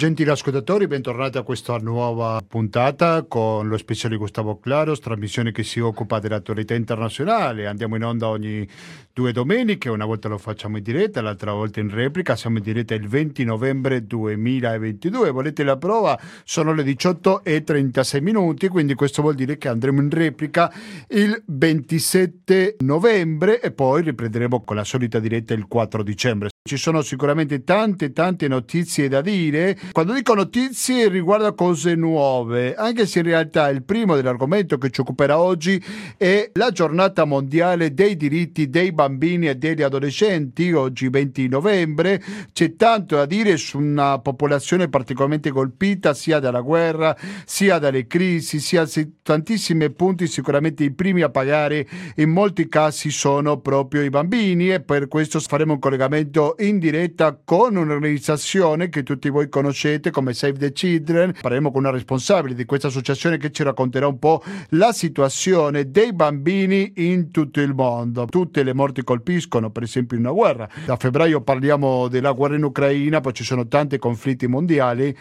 Gentili ascoltatori, bentornati a questa nuova puntata con lo speciale Gustavo Claros, trasmissione che si occupa dell'attualità internazionale. Andiamo in onda ogni due domeniche, una volta lo facciamo in diretta, l'altra volta in replica. Siamo in diretta il 20 novembre 2022. Volete la prova? Sono le 18:36, quindi questo vuol dire che andremo in replica il 27 novembre e poi riprenderemo con la solita diretta il 4 dicembre. Ci sono sicuramente tante notizie da dire. Quando dico notizie riguarda cose nuove, anche se in realtà il primo dell'argomento che ci occuperà oggi è la giornata mondiale dei diritti dei bambini e degli adolescenti, oggi 20 novembre. C'è tanto da dire su una popolazione particolarmente colpita sia dalla guerra, sia dalle crisi, sia tantissimi punti. Sicuramente i primi a pagare in molti casi sono proprio i bambini e per questo faremo un collegamento in diretta con un'organizzazione che tutti voi conoscete come Save the Children. Parleremo con una responsabile di questa associazione che ci racconterà un po' la situazione dei bambini in tutto il mondo. Tutte le morti colpiscono, per esempio in una guerra. Da febbraio parliamo della guerra in Ucraina, poi ci sono tanti conflitti mondiali.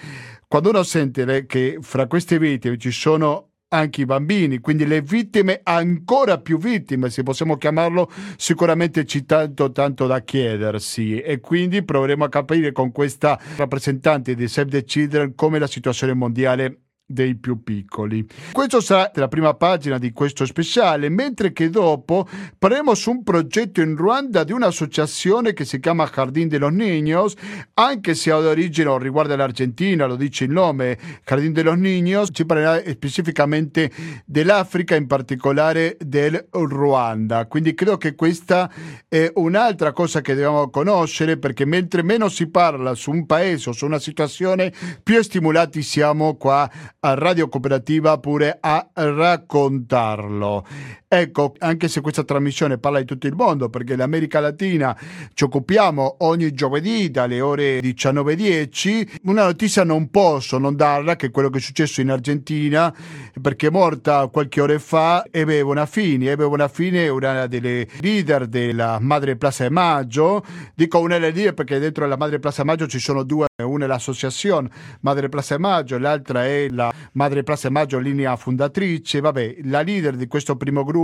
Quando uno sente che fra queste vittime ci sono anche i bambini, quindi le vittime, ancora più vittime se possiamo chiamarlo, sicuramente c'è tanto da chiedersi e quindi proveremo a capire con questa rappresentante di Save the Children come la situazione mondiale dei più piccoli. Questo sarà la prima pagina di questo speciale, mentre che dopo parleremo su un progetto in Ruanda di un'associazione che si chiama Jardín de los Niños, anche se ad origine riguarda l'Argentina, lo dice il nome, Jardín de los Niños. Ci parlerà specificamente dell'Africa, in particolare del Ruanda, quindi credo che questa è un'altra cosa che dobbiamo conoscere, perché mentre meno si parla su un paese o su una situazione, più stimolati siamo qua a Radio Cooperativa pure a raccontarlo. Ecco, anche se questa trasmissione parla di tutto il mondo, perché l'America Latina ci occupiamo ogni giovedì dalle ore 19:10, una notizia non posso non darla, che è quello che è successo in Argentina, perché è morta qualche ore fa Hebe Bonafini. Hebe Bonafini è una delle leader della Madre Plaza di Maggio. Dico una delle leader perché dentro la Madre Plaza di Maggio ci sono due, una è l'associazione Madre Plaza di Maggio, l'altra è la Madre Plaza di Maggio linea fondatrice. Vabbè, la leader di questo primo gruppo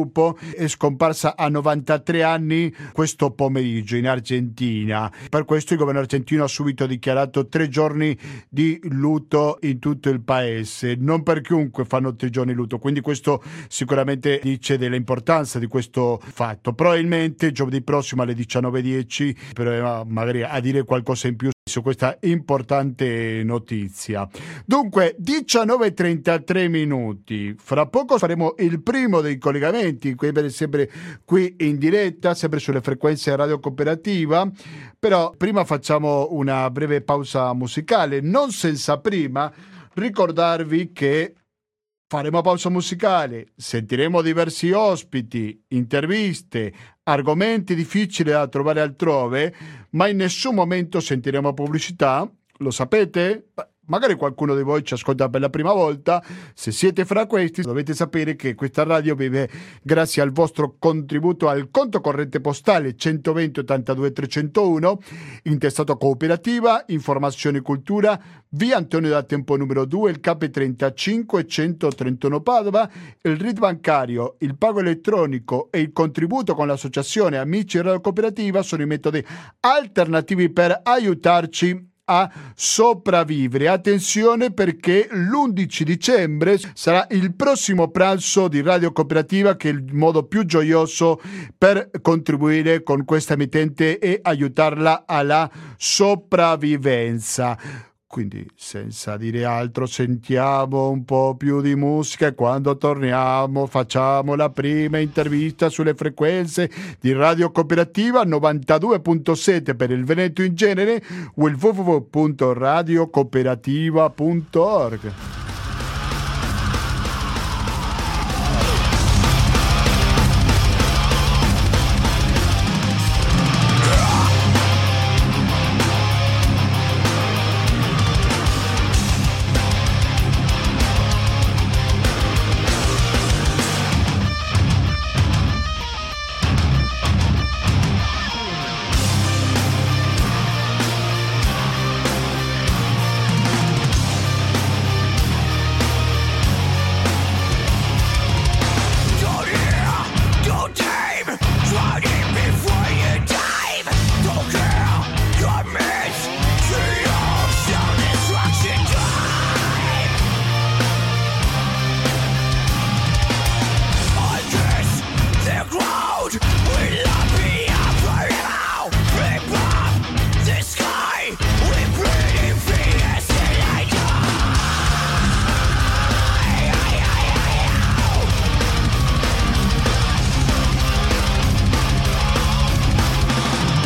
è scomparsa a 93 anni questo pomeriggio in Argentina. Per questo il governo argentino ha subito dichiarato 3 giorni di lutto in tutto il paese. Non per chiunque fanno 3 giorni di lutto, quindi questo sicuramente dice dell'importanza di questo fatto. Probabilmente giovedì prossimo alle 19:10 però magari a dire qualcosa in più su questa importante notizia. Dunque 19:33, fra poco faremo il primo dei collegamenti sempre qui in diretta, sempre sulle frequenze Radio Cooperativa, però prima facciamo una breve pausa musicale, non senza prima ricordarvi che faremo pausa musicale, sentiremo diversi ospiti, interviste, argomenti difficili da trovare altrove, ma in nessun momento sentiremo pubblicità, lo sapete? Magari qualcuno di voi ci ascolta per la prima volta. Se siete fra questi dovete sapere che questa radio vive grazie al vostro contributo al conto corrente postale 120 82 301, intestato Cooperativa Informazione e Cultura, via Antonio da Tempo numero 2, il CAP 35 131 Padova. Il RID bancario, il pago elettronico e il contributo con l'associazione Amici Radio Cooperativa sono i metodi alternativi per aiutarci a sopravvivere. Attenzione, perché l'11 dicembre sarà il prossimo pranzo di Radio Cooperativa, che è il modo più gioioso per contribuire con questa emittente e aiutarla alla sopravvivenza. Quindi senza dire altro sentiamo un po' più di musica e quando torniamo facciamo la prima intervista sulle frequenze di Radio Cooperativa 92.7 per il Veneto in genere o il www.radiocooperativa.org.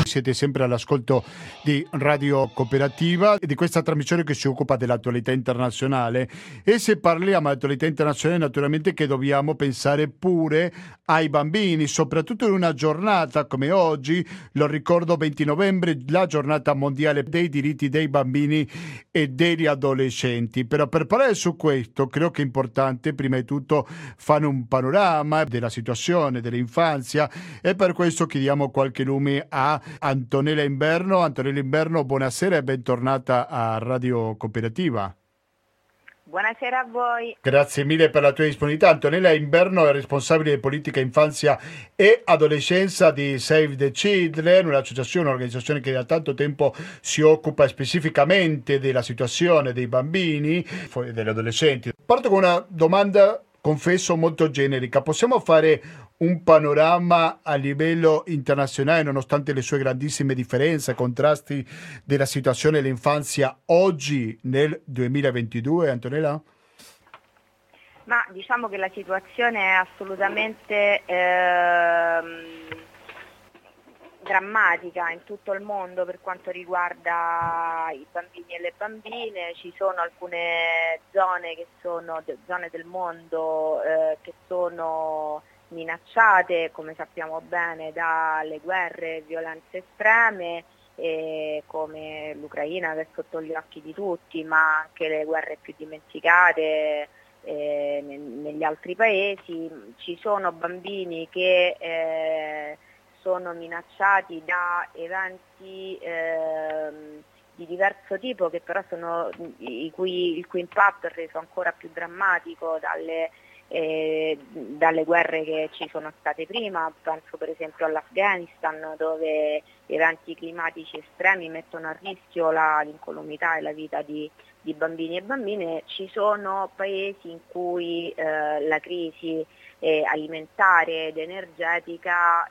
siete sempre all'ascolto di Radio Cooperativa e di questa trasmissione che si occupa dell'attualità internazionale. E se parliamo di attualità internazionale, naturalmente che dobbiamo pensare pure ai bambini, soprattutto in una giornata come oggi, lo ricordo, 20 novembre, la giornata mondiale dei diritti dei bambini e degli adolescenti. Però per parlare su questo, credo che è importante prima di tutto fare un panorama della situazione dell'infanzia, e per questo chiediamo qualche lume a Antonella Inverno. Antonella Inverno, buonasera e bentornata a Radio Cooperativa. Buonasera a voi. Grazie mille per la tua disponibilità. Antonella Inverno è responsabile di politica infanzia e adolescenza di Save the Children, un'organizzazione che da tanto tempo si occupa specificamente della situazione dei bambini e degli adolescenti. Parto con una domanda, confesso, molto generica. Possiamo fare un panorama a livello internazionale, nonostante le sue grandissime differenze e contrasti, della situazione dell'infanzia oggi nel 2022, Antonella? Ma diciamo che la situazione è assolutamente drammatica in tutto il mondo per quanto riguarda i bambini e le bambine. Ci sono alcune zone che sono zone del mondo che sono minacciate, come sappiamo bene, dalle guerre e violenze estreme, come l'Ucraina, che è sotto gli occhi di tutti, ma anche le guerre più dimenticate negli altri paesi. Ci sono bambini che sono minacciati da eventi di diverso tipo, che però sono il cui impatto è reso ancora più drammatico dalle guerre che ci sono state prima. Penso per esempio all'Afghanistan, dove eventi climatici estremi mettono a rischio l'incolumità e la vita di bambini e bambine. Ci sono paesi in cui la crisi alimentare ed energetica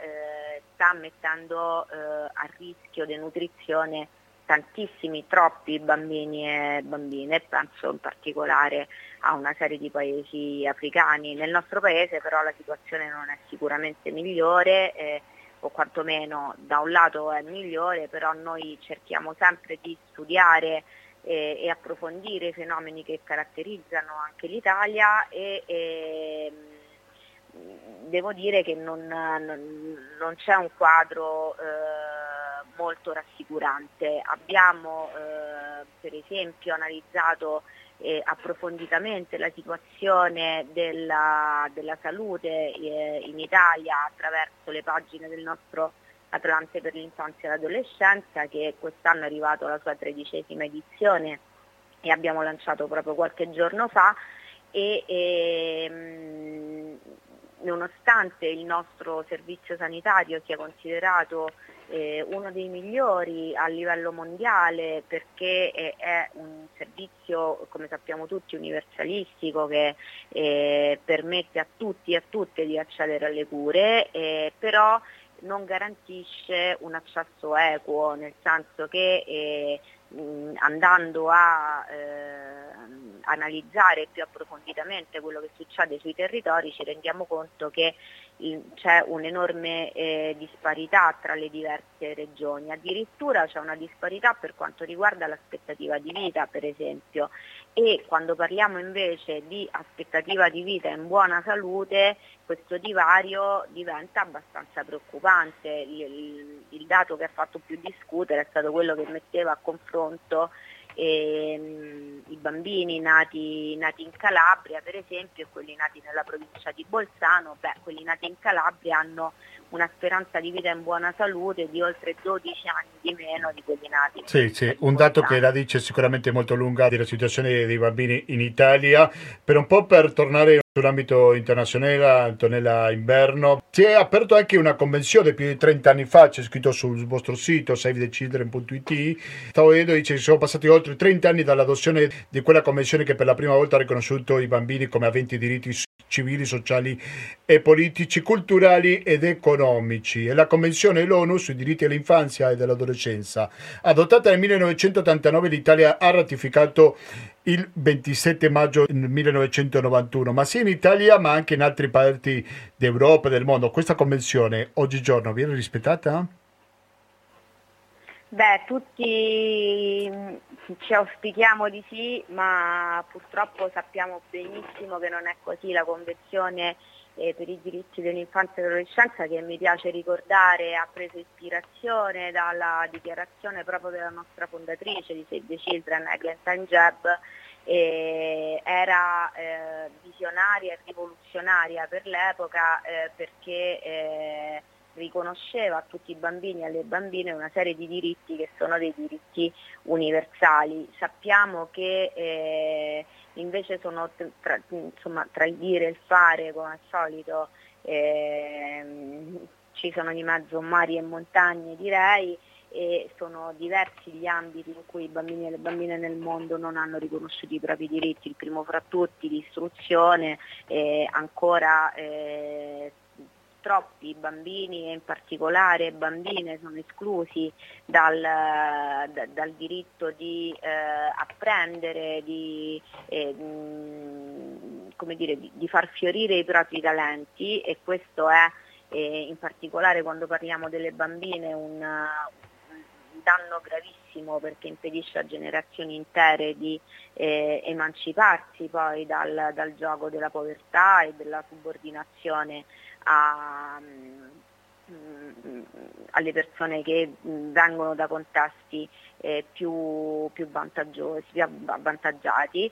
sta mettendo a rischio denutrizione tantissimi, troppi bambini e bambine. Penso in particolare a una serie di paesi africani. Nel nostro paese però la situazione non è sicuramente migliore, o quantomeno da un lato è migliore, però noi cerchiamo sempre di studiare e approfondire i fenomeni che caratterizzano anche l'Italia e devo dire che non c'è un quadro molto rassicurante. Abbiamo per esempio analizzato approfonditamente la situazione della salute in Italia attraverso le pagine del nostro Atlante per l'infanzia e l'adolescenza, che quest'anno è arrivato alla sua 13ª edizione e abbiamo lanciato proprio qualche giorno fa, e nonostante il nostro servizio sanitario sia considerato uno dei migliori a livello mondiale, perché è un servizio, come sappiamo tutti, universalistico, che permette a tutti e a tutte di accedere alle cure, però non garantisce un accesso equo, nel senso che andando a analizzare più approfonditamente quello che succede sui territori, ci rendiamo conto che c'è un'enorme disparità tra le diverse regioni. Addirittura c'è una disparità per quanto riguarda l'aspettativa di vita, per esempio, e quando parliamo invece di aspettativa di vita in buona salute, questo divario diventa abbastanza preoccupante. Il dato che ha fatto più discutere è stato quello che metteva a confronto i bambini nati in Calabria, per esempio, e quelli nati nella provincia di Bolzano. Quelli nati in Calabria hanno una speranza di vita in buona salute di oltre 12 anni di meno di quelli nati. Sì, un dato che la dice sicuramente molto lunga della situazione dei bambini in Italia. Per un po' per tornare sull'ambito internazionale, Antonella Inverno, si è aperto anche una convenzione più di 30 anni fa, c'è scritto sul vostro sito savethechildren.it. Stavo vedendo, dice che sono passati oltre 30 anni dall'adozione di quella convenzione che per la prima volta ha riconosciuto i bambini come aventi diritti civili, sociali e politici, culturali ed economici. È la Convenzione dell'ONU sui diritti dell'infanzia e dell'adolescenza. Adottata nel 1989, l'Italia ha ratificato il 27 maggio 1991, ma sia in Italia ma anche in altre parti d'Europa e del mondo. Questa Convenzione oggigiorno viene rispettata? Beh, tutti ci auspichiamo di sì, ma purtroppo sappiamo benissimo che non è così. La Convenzione per i diritti dell'infanzia e dell'adolescenza, che mi piace ricordare ha preso ispirazione dalla dichiarazione proprio della nostra fondatrice di Save the Children, Eglinton Jeb, era visionaria e rivoluzionaria per l'epoca perché riconosceva a tutti i bambini e alle bambine una serie di diritti che sono dei diritti universali. Sappiamo che invece sono tra il dire e il fare, come al solito, ci sono di mezzo mari e montagne, direi, e sono diversi gli ambiti in cui i bambini e le bambine nel mondo non hanno riconosciuto i propri diritti. Il primo fra tutti, l'istruzione, ancora troppi bambini e in particolare bambine sono esclusi dal diritto di apprendere, di far fiorire i propri talenti, e questo è in particolare, quando parliamo delle bambine, un danno gravissimo, perché impedisce a generazioni intere di emanciparsi poi dal giogo della povertà e della subordinazione alle persone che vengono da contesti più vantaggiosi, più avvantaggiati,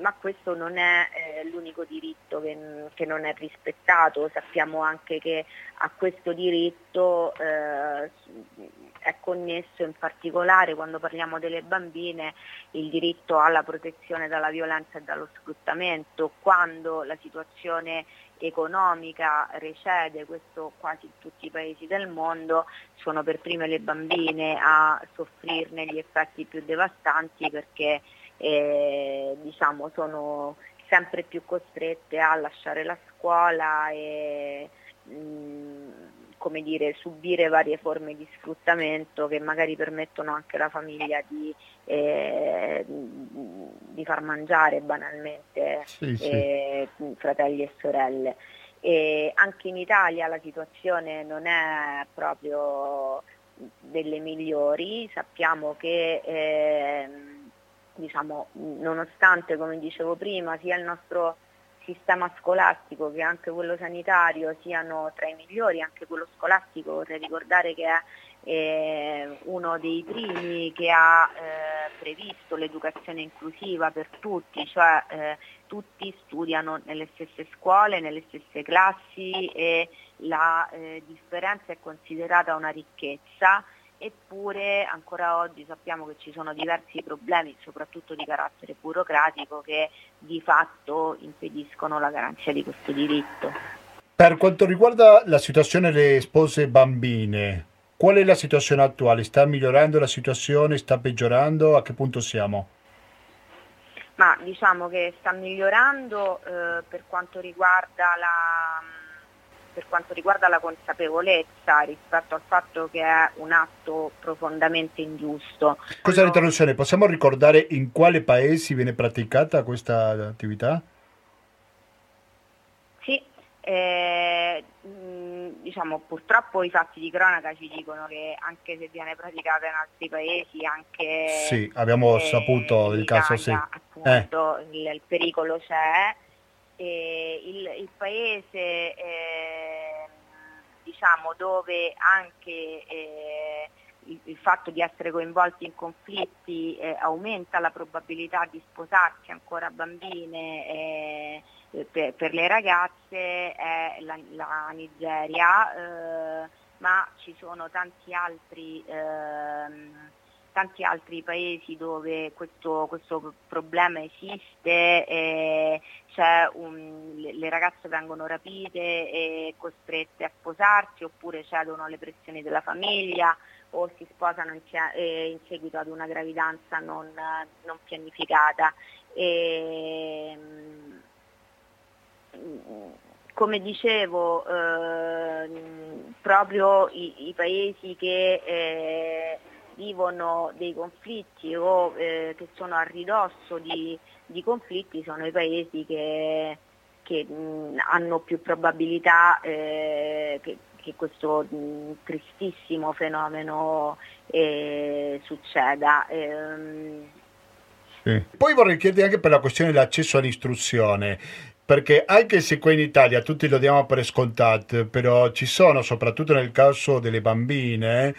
ma questo non è l'unico diritto che non è rispettato. Sappiamo anche che a questo diritto è connesso, in particolare quando parliamo delle bambine, il diritto alla protezione dalla violenza e dallo sfruttamento. Quando la situazione economica recede, questo quasi in tutti i paesi del mondo, sono per prime le bambine a soffrirne gli effetti più devastanti, perché sono sempre più costrette a lasciare la scuola e subire varie forme di sfruttamento che magari permettono anche alla famiglia di far mangiare banalmente fratelli e sorelle. E anche in Italia la situazione non è proprio delle migliori. Sappiamo che nonostante, come dicevo prima, sia il nostro sistema scolastico che anche quello sanitario siano tra i migliori, anche quello scolastico vorrei ricordare che è uno dei primi che ha previsto l'educazione inclusiva per tutti, cioè tutti studiano nelle stesse scuole, nelle stesse classi, e la differenza è considerata una ricchezza. Eppure ancora oggi sappiamo che ci sono diversi problemi, soprattutto di carattere burocratico, che di fatto impediscono la garanzia di questo diritto. Per quanto riguarda la situazione delle spose bambine, qual è la situazione attuale? Sta migliorando la situazione? Sta peggiorando? A che punto siamo? Ma diciamo che sta migliorando per quanto riguarda la consapevolezza rispetto al fatto che è un atto profondamente ingiusto. Cosa è l'interruzione? Possiamo ricordare in quale paesi viene praticata questa attività? Sì, purtroppo i fatti di cronaca ci dicono che anche se viene praticata in altri paesi, anche... Sì, abbiamo saputo il caso, sì. Appunto, il pericolo c'è. Il paese dove anche il fatto di essere coinvolti in conflitti aumenta la probabilità di sposarsi ancora bambine per le ragazze è la Nigeria, ma ci sono tanti altri paesi dove questo problema esiste, le ragazze vengono rapite e costrette a sposarsi, oppure cedono alle pressioni della famiglia, o si sposano in seguito ad una gravidanza non pianificata. Come dicevo, proprio i paesi che vivono dei conflitti o che sono a ridosso di conflitti sono i paesi che, che hanno più probabilità che questo tristissimo fenomeno succeda. Sì. Poi vorrei chiederti anche per la questione dell'accesso all'istruzione, perché anche se qui in Italia tutti lo diamo per scontato, però ci sono, soprattutto nel caso delle bambine,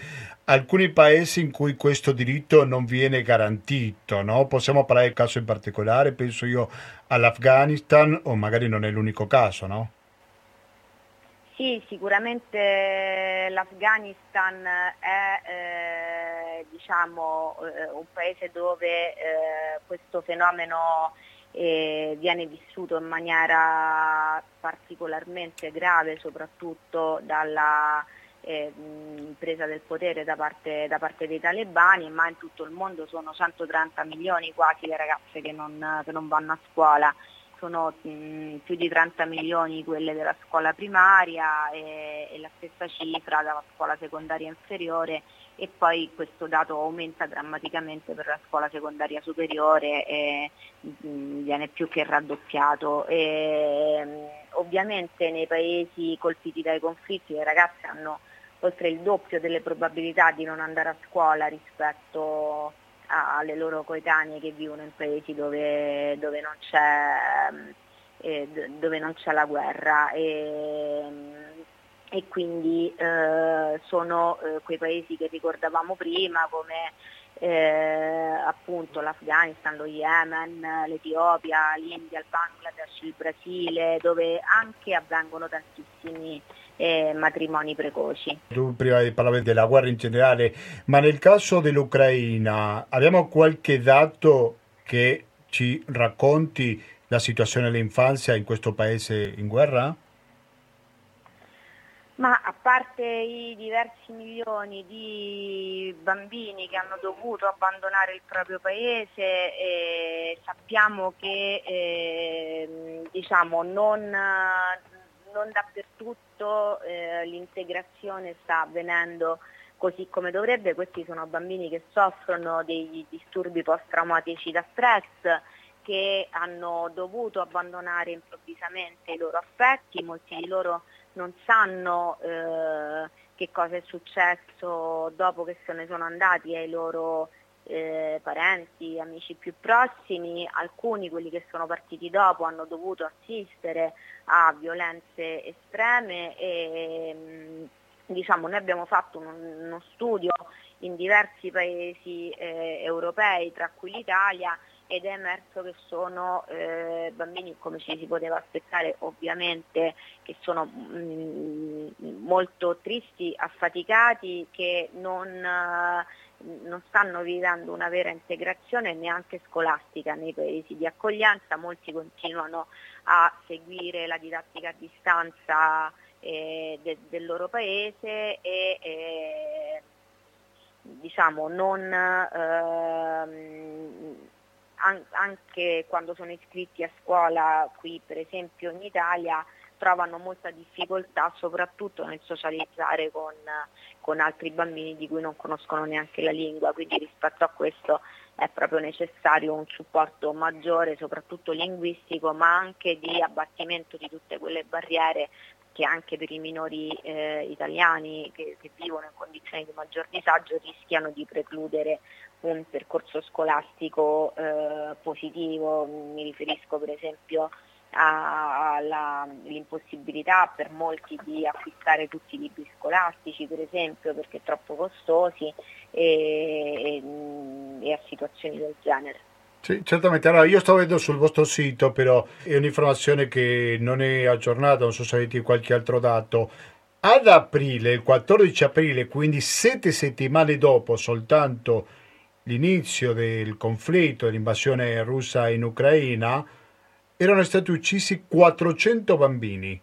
alcuni paesi in cui questo diritto non viene garantito, no? Possiamo parlare del caso in particolare, penso io all'Afghanistan, o magari non è l'unico caso, no? Sì, sicuramente l'Afghanistan è un paese dove questo fenomeno viene vissuto in maniera particolarmente grave, soprattutto dalla presa del potere da parte dei talebani, ma in tutto il mondo sono 130 milioni quasi le ragazze che non vanno a scuola, sono più di 30 milioni quelle della scuola primaria e la stessa cifra dalla scuola secondaria inferiore, e poi questo dato aumenta drammaticamente per la scuola secondaria superiore e viene più che raddoppiato. Ovviamente nei paesi colpiti dai conflitti le ragazze hanno oltre il doppio delle probabilità di non andare a scuola rispetto alle loro coetanee che vivono in paesi dove non c'è la guerra, e quindi sono quei paesi che ricordavamo prima, come appunto l'Afghanistan, lo Yemen, l'Etiopia, l'India, il Bangladesh, il Brasile, dove anche avvengono tantissimi matrimoni precoci. Tu prima parlavi della guerra in generale, ma nel caso dell'Ucraina abbiamo qualche dato che ci racconti la situazione dell'infanzia in questo paese in guerra? Ma a parte i diversi milioni di bambini che hanno dovuto abbandonare il proprio paese, sappiamo che non dappertutto l'integrazione sta avvenendo così come dovrebbe. Questi sono bambini che soffrono dei disturbi post-traumatici da stress, che hanno dovuto abbandonare improvvisamente i loro affetti, molti di loro non sanno che cosa è successo dopo che se ne sono andati ai loro parenti, amici più prossimi. Alcuni, quelli che sono partiti dopo, hanno dovuto assistere a violenze estreme e noi abbiamo fatto uno studio in diversi paesi europei, tra cui l'Italia, ed è emerso che sono bambini, come ci si poteva aspettare ovviamente, che sono molto tristi, affaticati, che non stanno vivendo una vera integrazione neanche scolastica nei paesi di accoglienza. Molti continuano a seguire la didattica a distanza del loro paese anche quando sono iscritti a scuola qui, per esempio in Italia, trovano molta difficoltà soprattutto nel socializzare con altri bambini di cui non conoscono neanche la lingua, quindi rispetto a questo è proprio necessario un supporto maggiore, soprattutto linguistico, ma anche di abbattimento di tutte quelle barriere che anche per i minori italiani che vivono in condizioni di maggior disagio rischiano di precludere un percorso scolastico positivo. Mi riferisco per esempio all'impossibilità per molti di acquistare tutti i libri scolastici, per esempio, perché troppo costosi e a situazioni del genere. Sì, certamente. Allora, io sto vedendo sul vostro sito, però è un'informazione che non è aggiornata, non so se avete qualche altro dato. Ad aprile, il 14 aprile, quindi 7 settimane dopo soltanto l'inizio del conflitto, dell'invasione russa in Ucraina, erano stati uccisi 400 bambini,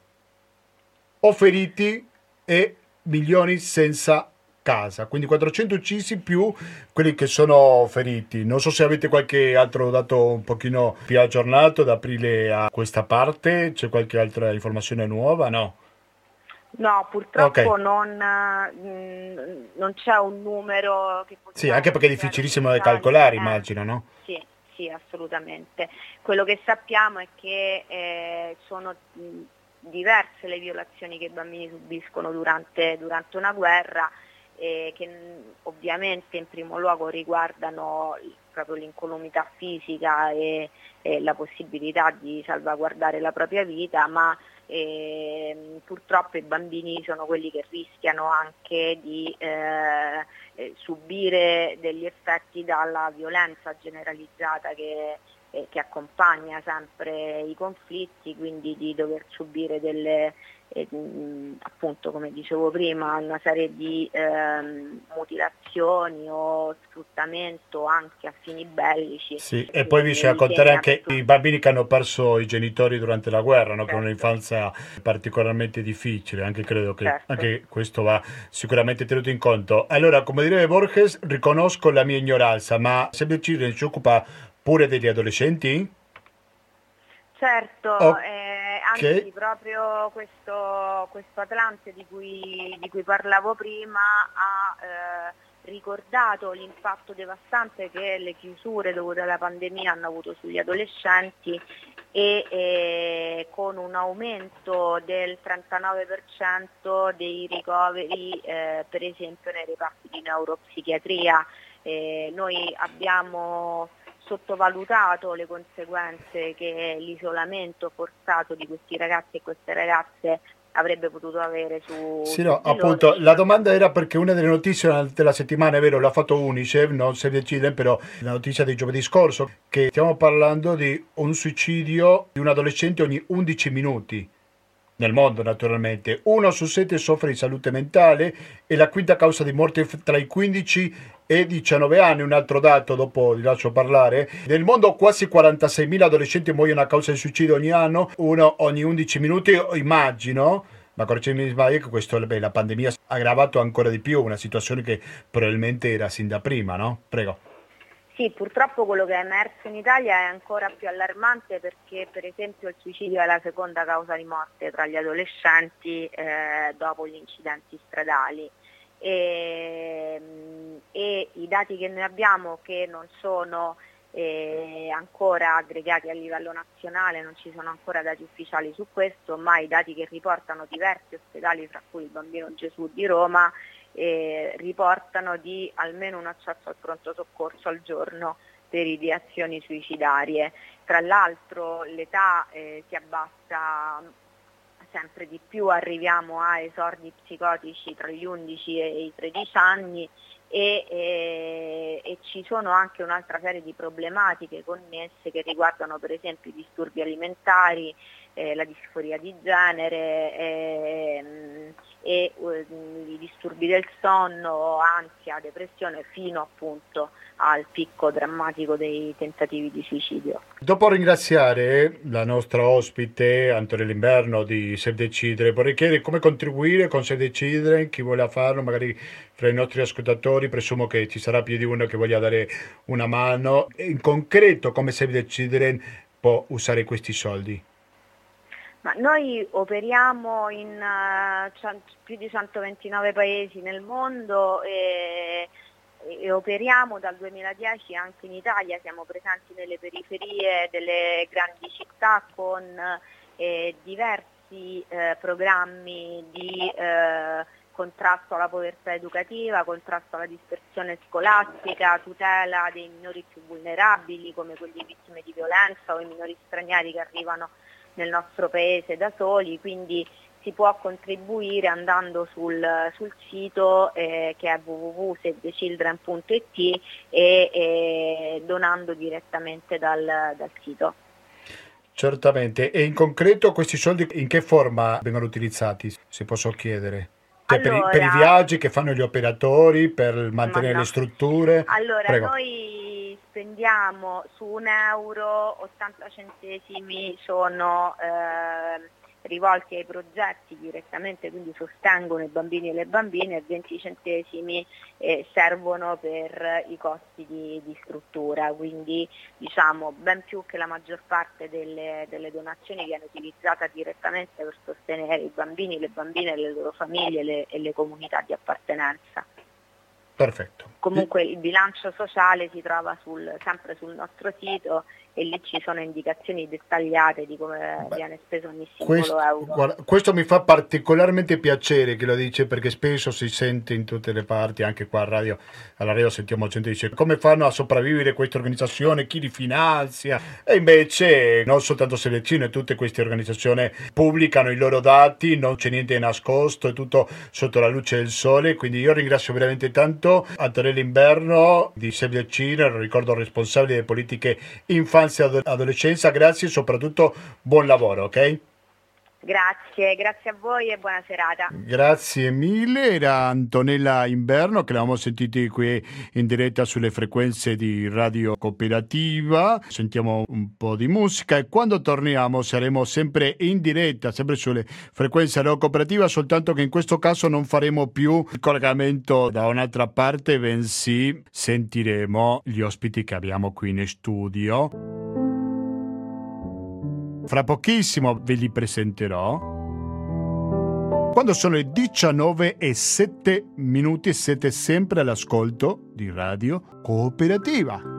o feriti, e milioni senza casa, quindi 400 uccisi più quelli che sono feriti. Non so se avete qualche altro dato un pochino più aggiornato da aprile a questa parte, c'è qualche altra informazione nuova, no? No, purtroppo okay. non c'è un numero che possiamo... Sì, anche perché è difficilissimo da calcolare, immagino, no? Sì, sì, assolutamente. Quello che sappiamo è che sono diverse le violazioni che i bambini subiscono durante una guerra, che ovviamente in primo luogo riguardano proprio l'incolumità fisica e la possibilità di salvaguardare la propria vita, ma purtroppo i bambini sono quelli che rischiano anche di subire degli effetti dalla violenza generalizzata che accompagna sempre i conflitti, quindi di dover subire delle appunto, come dicevo prima, una serie di mutilazioni o sfruttamento anche a fini bellici. Sì. E poi vi ci raccontare anche i bambini che hanno perso i genitori durante la guerra, no? Certo. Con un'infanzia particolarmente difficile, anche credo che certo. Anche questo va sicuramente tenuto in conto. Allora, come direbbe Borges, riconosco la mia ignoranza, ma Save the Children si occupa pure degli adolescenti? Certo, anzi okay. Proprio questo Atlante di cui parlavo prima ha ricordato l'impatto devastante che le chiusure dovute alla pandemia hanno avuto sugli adolescenti e con un aumento del 39% dei ricoveri per esempio nei reparti di neuropsichiatria. Noi abbiamo sottovalutato le conseguenze che l'isolamento forzato di questi ragazzi e queste ragazze avrebbe potuto avere su... Sì, no, appunto, loro. La domanda era perché una delle notizie della settimana, è vero, l'ha fatto UNICEF, non Save the Children, però la notizia di giovedì scorso, che stiamo parlando di un suicidio di un adolescente ogni 11 minuti. Nel mondo, naturalmente. 1 su 7 soffre di salute mentale e la quinta causa di morte tra i 15 e 19 anni. Un altro dato, dopo vi lascio parlare. Nel mondo quasi 46.000 adolescenti muoiono a causa del suicidio ogni anno, uno ogni 11 minuti, immagino. Ma correggimi se sbaglio, che questo, la pandemia ha aggravato ancora di più una situazione che probabilmente era sin da prima, no? Prego. Sì, purtroppo quello che è emerso in Italia è ancora più allarmante perché per esempio il suicidio è la seconda causa di morte tra gli adolescenti dopo gli incidenti stradali e i dati che noi abbiamo, che non sono ancora aggregati a livello nazionale, non ci sono ancora dati ufficiali su questo, ma i dati che riportano diversi ospedali, fra cui il Bambino Gesù di Roma, riportano di almeno un accesso al pronto soccorso al giorno per ideazioni suicidarie. Tra l'altro l'età si abbassa sempre di più, arriviamo a esordi psicotici tra gli 11 e i 13 anni e ci sono anche un'altra serie di problematiche connesse che riguardano per esempio i disturbi alimentari, la disforia di genere i disturbi del sonno, ansia, depressione, fino appunto al picco drammatico dei tentativi di suicidio. Dopo ringraziare la nostra ospite Antonella Inverno di Save the Children, vorrei chiedere come contribuire con Save the Children, chi vuole farlo, magari fra i nostri ascoltatori presumo che ci sarà più di uno che voglia dare una mano, e in concreto come Save the Children può usare questi soldi? Ma noi operiamo in più di 129 paesi nel mondo e operiamo dal 2010 anche in Italia, siamo presenti nelle periferie delle grandi città con diversi programmi di contrasto alla povertà educativa, contrasto alla dispersione scolastica, tutela dei minori più vulnerabili come quelli vittime di violenza o i minori stranieri che arrivano nel nostro paese da soli, quindi si può contribuire andando sul sito che è www.savethechildren.it e donando direttamente dal sito. Certamente, e in concreto questi soldi in che forma vengono utilizzati, se posso chiedere? Allora, per i viaggi che fanno gli operatori, per mantenere le strutture? Allora, prego. Noi spendiamo su €1 80 centesimi sono rivolti ai progetti direttamente, quindi sostengono i bambini e le bambine, e 20 centesimi servono per i costi di struttura, quindi diciamo ben più che la maggior parte delle donazioni viene utilizzata direttamente per sostenere i bambini, le bambine, le loro famiglie e le comunità di appartenenza. Perfetto. Comunque il bilancio sociale si trova sempre sul nostro sito e lì ci sono indicazioni dettagliate di come viene speso ogni singolo euro. Guarda, questo mi fa particolarmente piacere che lo dice, perché spesso si sente in tutte le parti, anche qua alla radio sentiamo gente dice come fanno a sopravvivere questa organizzazione, chi li finanzia, e invece non soltanto Selezino, tutte queste organizzazioni pubblicano i loro dati, non c'è niente nascosto, è tutto sotto la luce del sole, quindi io ringrazio veramente tanto Antonella Inverno di Save the Children, ricordo responsabile delle politiche infanzia e adolescenza, grazie e soprattutto buon lavoro, ok? Grazie a voi e buona serata. Grazie mille, era Antonella Inverno che l'avevamo sentita qui in diretta sulle frequenze di Radio Cooperativa. Sentiamo un po' di musica e quando torniamo saremo sempre in diretta, sempre sulle frequenze Radio Cooperativa, soltanto che in questo caso non faremo più il collegamento da un'altra parte, bensì sentiremo gli ospiti che abbiamo qui in studio. Fra pochissimo ve li presenterò. Quando sono le 19:07 siete sempre all'ascolto di Radio Cooperativa.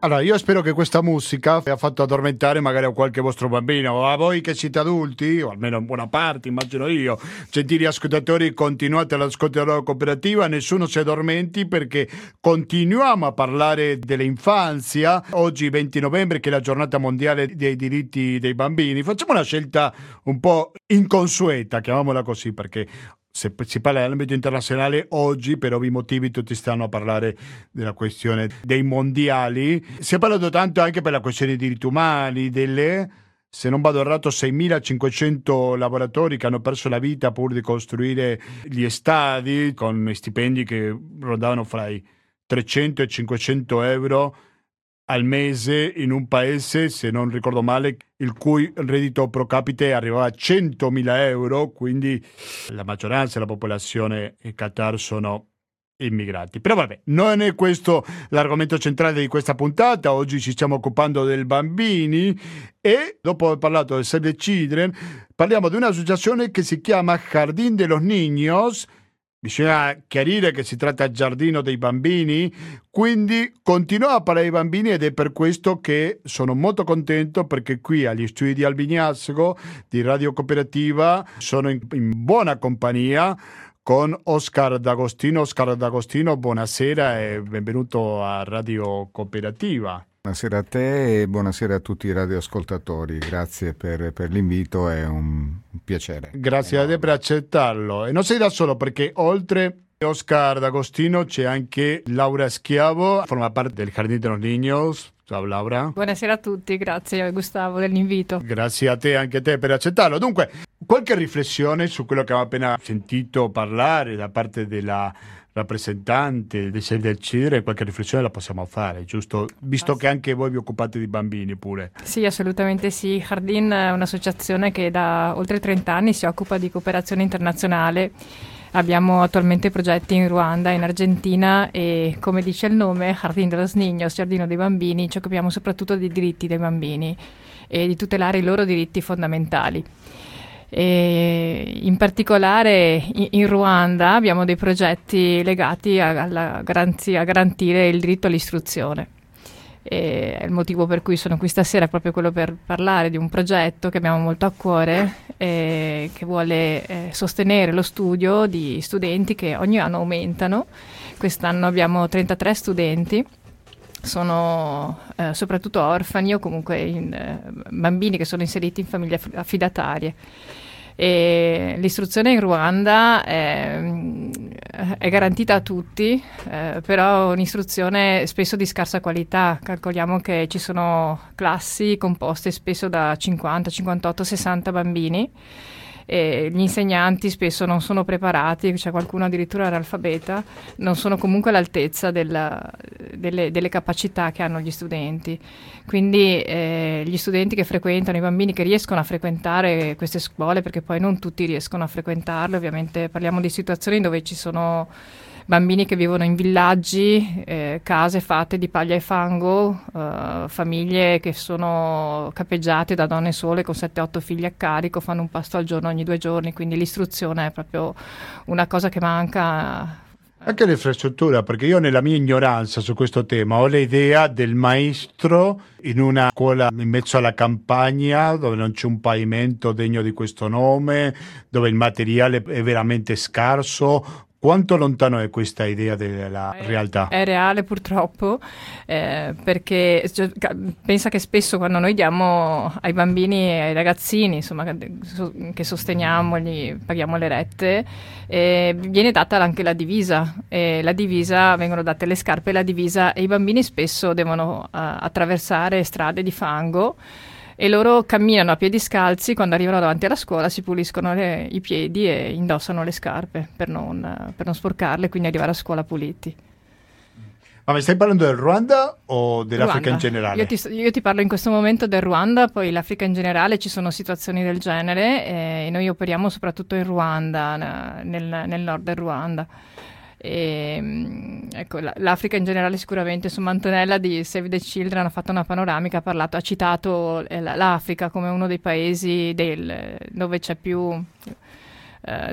Allora, io spero che questa musica vi ha fatto addormentare magari a qualche vostro bambino, o a voi che siete adulti, o almeno in buona parte, immagino io. Gentili ascoltatori, continuate all'ascolto della Cooperativa, nessuno si addormenti perché continuiamo a parlare dell'infanzia. Oggi 20 novembre, che è la giornata mondiale dei diritti dei bambini, facciamo una scelta un po' inconsueta, chiamiamola così, perché se si parla dell'ambito internazionale oggi, per ovvi motivi tutti stanno a parlare della questione dei mondiali. Si è parlato tanto anche per la questione dei diritti umani, delle, se non vado errato, 6.500 lavoratori che hanno perso la vita pur di costruire gli stadi, con stipendi che rondavano fra i 300 e 500 euro al mese, in un paese, se non ricordo male, il cui reddito pro capite arrivava a 100.000 euro, quindi la maggioranza della popolazione in Qatar sono immigrati. Però vabbè, non è questo l'argomento centrale di questa puntata. Oggi ci stiamo occupando del bambini e dopo aver parlato del Save the Children parliamo di un'associazione che si chiama Jardín de los Niños. Bisogna chiarire che si tratta del giardino dei bambini, quindi continuo a parlare dei bambini ed è per questo che sono molto contento, perché qui agli studi di Albignasco di Radio Cooperativa sono in buona compagnia con Oscar D'Agostino. Oscar D'Agostino, buonasera e benvenuto a Radio Cooperativa. Buonasera a te e buonasera a tutti i radioascoltatori, grazie per l'invito, è un piacere. Grazie a te per accettarlo e non sei da solo, perché oltre Oscar D'Agostino c'è anche Laura Schiavo, forma parte del Jardín de los Niños. Ciao Laura. Buonasera a tutti, grazie Gustavo dell'invito. Grazie a te, anche a te per accettarlo. Dunque, qualche riflessione su quello che abbiamo appena sentito parlare da parte della rappresentante di Save the Children, qualche riflessione la possiamo fare, giusto? Visto che anche voi vi occupate di bambini pure. Sì, assolutamente sì. Jardín è un'associazione che da oltre 30 anni si occupa di cooperazione internazionale. Abbiamo attualmente progetti in Ruanda, in Argentina e, come dice il nome, Jardín de los Niños, giardino dei bambini, ci occupiamo soprattutto dei diritti dei bambini e di tutelare i loro diritti fondamentali. E in particolare in Ruanda abbiamo dei progetti legati a garantire il diritto all'istruzione. e il motivo per cui sono qui stasera è proprio quello per parlare di un progetto che abbiamo molto a cuore, che vuole sostenere lo studio di studenti che ogni anno aumentano. Quest'anno abbiamo 33 studenti, sono soprattutto orfani o comunque bambini che sono inseriti in famiglie affidatarie. E l'istruzione in Ruanda è garantita a tutti, però un'istruzione spesso di scarsa qualità. Calcoliamo che ci sono classi composte spesso da 50, 58, 60 bambini. E gli insegnanti spesso non sono preparati, c'è qualcuno addirittura analfabeta, non sono comunque all'altezza delle capacità che hanno gli studenti. Quindi gli studenti che frequentano, i bambini che riescono a frequentare queste scuole, perché poi non tutti riescono a frequentarle, ovviamente parliamo di situazioni dove ci sono bambini che vivono in villaggi, case fatte di paglia e fango, famiglie che sono capeggiate da donne sole con 7-8 figli a carico, fanno un pasto al giorno ogni 2 giorni, quindi l'istruzione è proprio una cosa che manca. Anche l'infrastruttura, perché io nella mia ignoranza su questo tema ho l'idea del maestro in una scuola in mezzo alla campagna dove non c'è un pavimento degno di questo nome, dove il materiale è veramente scarso. Quanto lontano è questa idea della realtà? È reale purtroppo, perché pensa che spesso quando noi diamo ai bambini e ai ragazzini, insomma, che sosteniamo, gli paghiamo le rette, viene data anche la divisa. La divisa, vengono date le scarpe e la divisa, e i bambini spesso devono attraversare strade di fango, e loro camminano a piedi scalzi. Quando arrivano davanti alla scuola si puliscono i piedi e indossano le scarpe per non sporcarle, quindi arrivare a scuola puliti. Ma mi stai parlando del Ruanda o dell'Africa in generale? Io ti parlo in questo momento del Ruanda, poi l'Africa in generale ci sono situazioni del genere, e noi operiamo soprattutto in Ruanda, nel nord del Ruanda. E, ecco, l'Africa in generale sicuramente, insomma, Antonella di Save the Children ha fatto una panoramica, ha citato l'Africa come uno dei paesi dove c'è più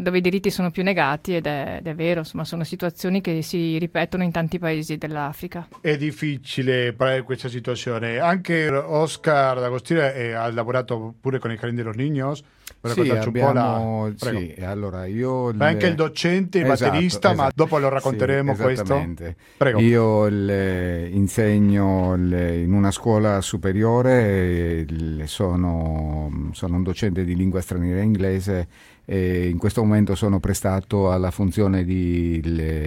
dove i diritti sono più negati, ed è vero, insomma, sono situazioni che si ripetono in tanti paesi dell'Africa. È difficile parlare di questa situazione. Anche Oscar D'Agostino ha lavorato pure con il Jardín de los Niños. Sì, abbiamo, sì, allora io ma anche il docente, il batterista, esatto. Ma dopo lo racconteremo, sì, questo. Prego. Io insegno in una scuola superiore, sono un docente di lingua straniera inglese, e in questo momento sono prestato alla funzione di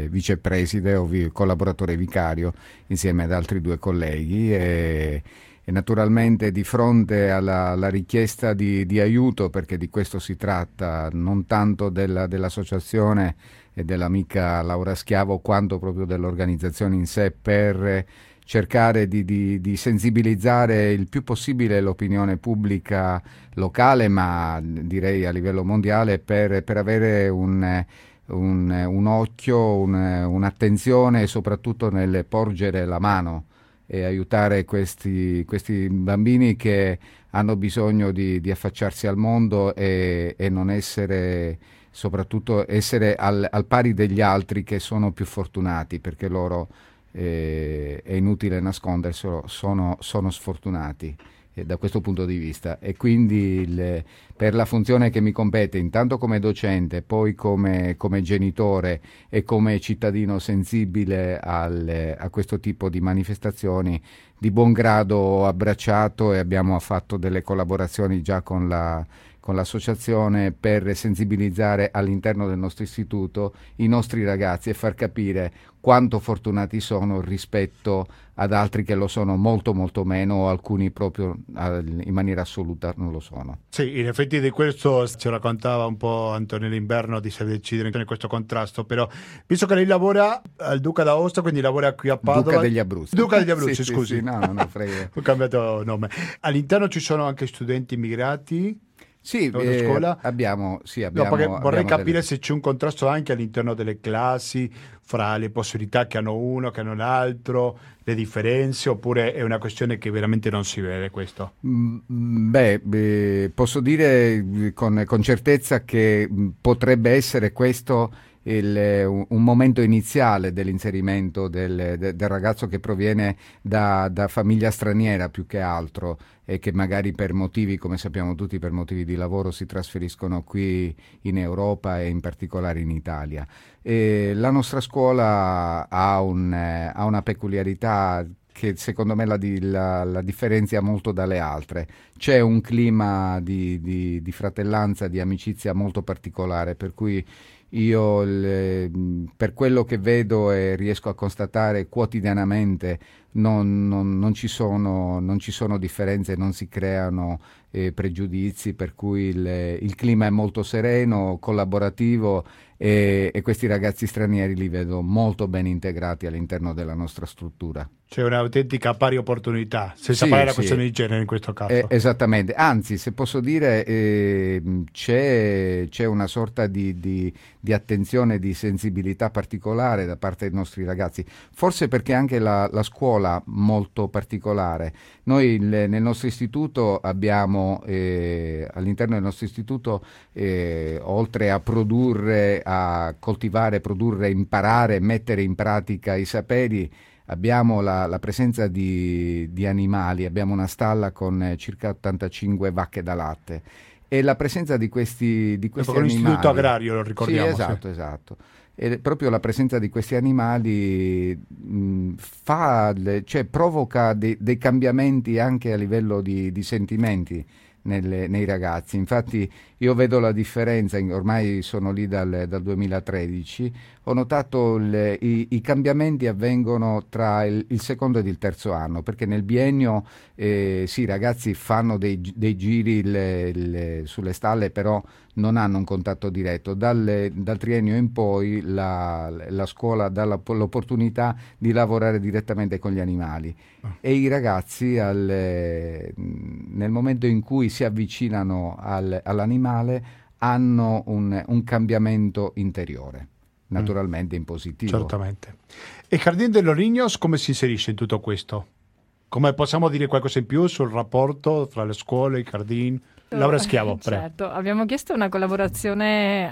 vicepreside o collaboratore vicario insieme ad altri 2 colleghi, e naturalmente di fronte alla richiesta di aiuto, perché di questo si tratta, non tanto dell'associazione e dell'amica Laura Schiavo, quanto proprio dell'organizzazione in sé, per cercare di sensibilizzare il più possibile l'opinione pubblica locale, ma direi a livello mondiale, per avere un occhio, un'attenzione, e soprattutto nel porgere la mano e aiutare questi bambini che hanno bisogno di affacciarsi al mondo e non essere, soprattutto essere al pari degli altri che sono più fortunati, perché loro, è inutile nasconderselo, sono sfortunati da questo punto di vista. E quindi per la funzione che mi compete, intanto come docente, poi come genitore e come cittadino sensibile a questo tipo di manifestazioni, di buon grado ho abbracciato, e abbiamo fatto delle collaborazioni già con l'associazione per sensibilizzare all'interno del nostro istituto i nostri ragazzi e far capire quanto fortunati sono rispetto ad altri che lo sono molto molto meno, o alcuni proprio in maniera assoluta non lo sono. Sì, in effetti di questo ci raccontava un po' Antonella Inverno di Save the Children, in questo contrasto. Però visto che lei lavora al Duca d'Aosta, quindi lavora qui a Padova. Duca degli Abruzzi, sì, scusi. Sì, no, frega. Ho cambiato nome. All'interno ci sono anche studenti immigrati. Sì, abbiamo. No, perché vorrei capire se c'è un contrasto anche all'interno delle classi, fra le possibilità che hanno uno, che hanno l'altro, le differenze, oppure è una questione che veramente non si vede questo? Posso dire con certezza che potrebbe essere questo un momento iniziale dell'inserimento del ragazzo che proviene da famiglia straniera più che altro, e che magari per motivi, come sappiamo tutti, per motivi di lavoro si trasferiscono qui in Europa e in particolare in Italia. E la nostra scuola ha una peculiarità che secondo me la differenzia molto dalle altre. C'è un clima di fratellanza, di amicizia molto particolare, per cui io per quello che vedo e riesco a constatare quotidianamente non ci sono differenze, non si creano pregiudizi, per cui il clima è molto sereno, collaborativo, e questi ragazzi stranieri li vedo molto ben integrati all'interno della nostra struttura. C'è un'autentica pari opportunità, senza parlare della questione di genere in questo caso. Esattamente, anzi, se posso dire, c'è una sorta di attenzione, di sensibilità particolare da parte dei nostri ragazzi, forse perché anche la scuola molto particolare. Noi nel nostro istituto abbiamo, all'interno del nostro istituto, oltre a produrre, a coltivare, produrre, imparare, mettere in pratica i saperi, abbiamo la presenza di animali, abbiamo una stalla con circa 85 vacche da latte, e la presenza di questi animali. Un istituto agrario, lo ricordiamo. Sì, esatto. E proprio la presenza di questi animali provoca dei cambiamenti anche a livello di sentimenti nei ragazzi. Infatti io vedo la differenza, ormai sono lì dal 2013, ho notato i cambiamenti avvengono tra il secondo ed il terzo anno, perché nel biennio i ragazzi fanno dei giri sulle stalle, però non hanno un contatto diretto. Dal triennio in poi la scuola dà l'opportunità di lavorare direttamente con gli animali, e i ragazzi nel momento in cui si avvicinano all'animale hanno un cambiamento interiore, naturalmente in positivo. Certamente. E Jardín de los Niños come si inserisce in tutto questo? Come possiamo dire qualcosa in più sul rapporto tra le scuole e i Jardín? Laura Schiavo, certo, abbiamo chiesto una collaborazione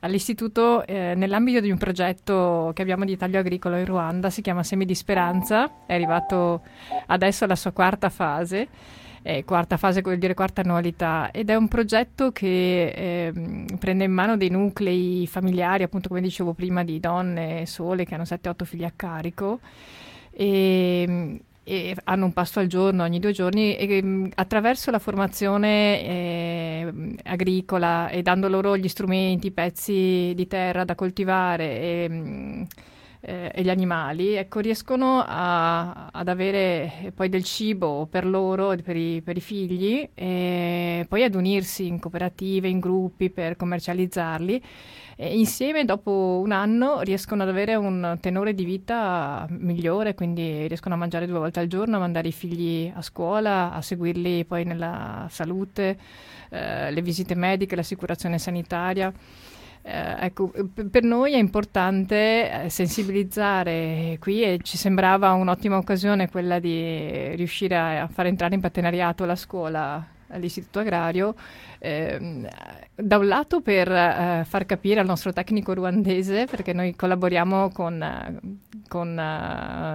all'istituto nell'ambito di un progetto che abbiamo di taglio agricolo in Ruanda, si chiama Semi di Speranza, è arrivato adesso alla sua quarta fase vuol dire quarta annualità, ed è un progetto che prende in mano dei nuclei familiari, appunto come dicevo prima, di donne sole che hanno 7-8 figli a carico e hanno un pasto al giorno ogni 2 giorni, e attraverso la formazione agricola e dando loro gli strumenti, i pezzi di terra da coltivare e gli animali, ecco, riescono ad avere poi del cibo per loro e per i figli, e poi ad unirsi in cooperative, in gruppi per commercializzarli, e insieme dopo un anno riescono ad avere un tenore di vita migliore, quindi riescono a mangiare 2 volte al giorno, a mandare i figli a scuola, a seguirli poi nella salute, le visite mediche, l'assicurazione sanitaria. Ecco, per noi è importante sensibilizzare qui, e ci sembrava un'ottima occasione quella di riuscire a far entrare in partenariato la scuola all'istituto agrario, da un lato per far capire al nostro tecnico ruandese, perché noi collaboriamo con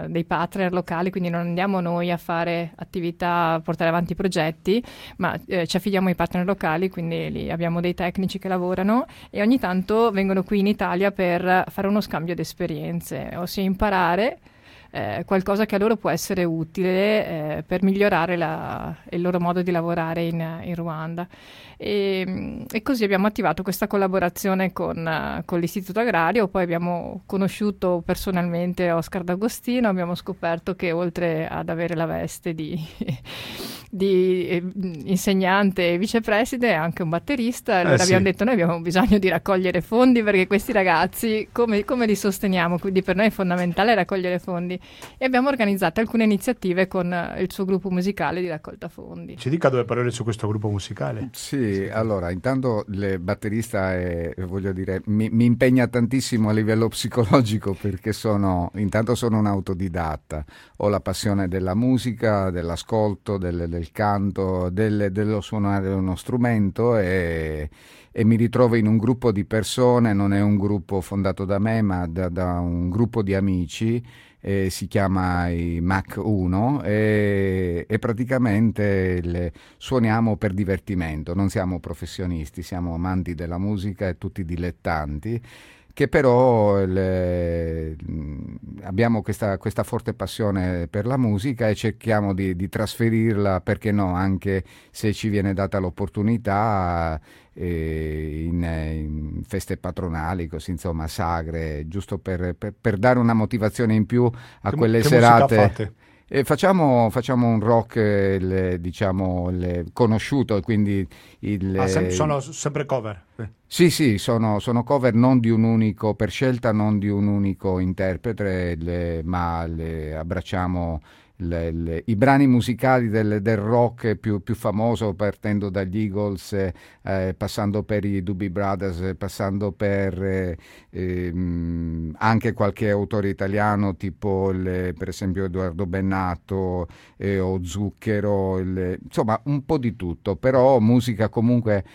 dei partner locali, quindi non andiamo noi a fare attività, a portare avanti progetti, ma ci affidiamo ai partner locali, quindi lì abbiamo dei tecnici che lavorano e ogni tanto vengono qui in Italia per fare uno scambio di esperienze, ossia imparare qualcosa che a loro può essere utile per migliorare il loro modo di lavorare in Ruanda, e così abbiamo attivato questa collaborazione con l'Istituto Agrario. Poi abbiamo conosciuto personalmente Oscar D'Agostino, abbiamo scoperto che oltre ad avere la veste di insegnante e vicepreside è anche un batterista, allora abbiamo detto noi abbiamo bisogno di raccogliere fondi, perché questi ragazzi come li sosteniamo, quindi per noi è fondamentale raccogliere fondi, e abbiamo organizzato alcune iniziative con il suo gruppo musicale di raccolta fondi. Ci dica due parole su questo gruppo musicale? Sì. Allora, intanto il batterista mi impegna tantissimo a livello psicologico, perché intanto sono un autodidatta, ho la passione della musica, dell'ascolto, delle del canto, dello suonare uno strumento, e mi ritrovo in un gruppo di persone, non è un gruppo fondato da me ma da un gruppo di amici, si chiama i Mac 1 e praticamente suoniamo per divertimento, non siamo professionisti, siamo amanti della musica e tutti dilettanti, che però abbiamo questa forte passione per la musica e cerchiamo di trasferirla, perché no, anche se ci viene data l'opportunità, in feste patronali, così insomma sagre, giusto per dare una motivazione in più a quelle serate. Che musica fate? E facciamo un rock conosciuto, quindi sono sempre cover. Sì, sono cover, non di un unico, per scelta non di un unico interprete, ma abbracciamo i brani musicali del rock più famoso, partendo dagli Eagles, passando per i Doobie Brothers, passando per anche qualche autore italiano, tipo per esempio Edoardo Bennato o Zucchero, insomma un po' di tutto, però musica comunque,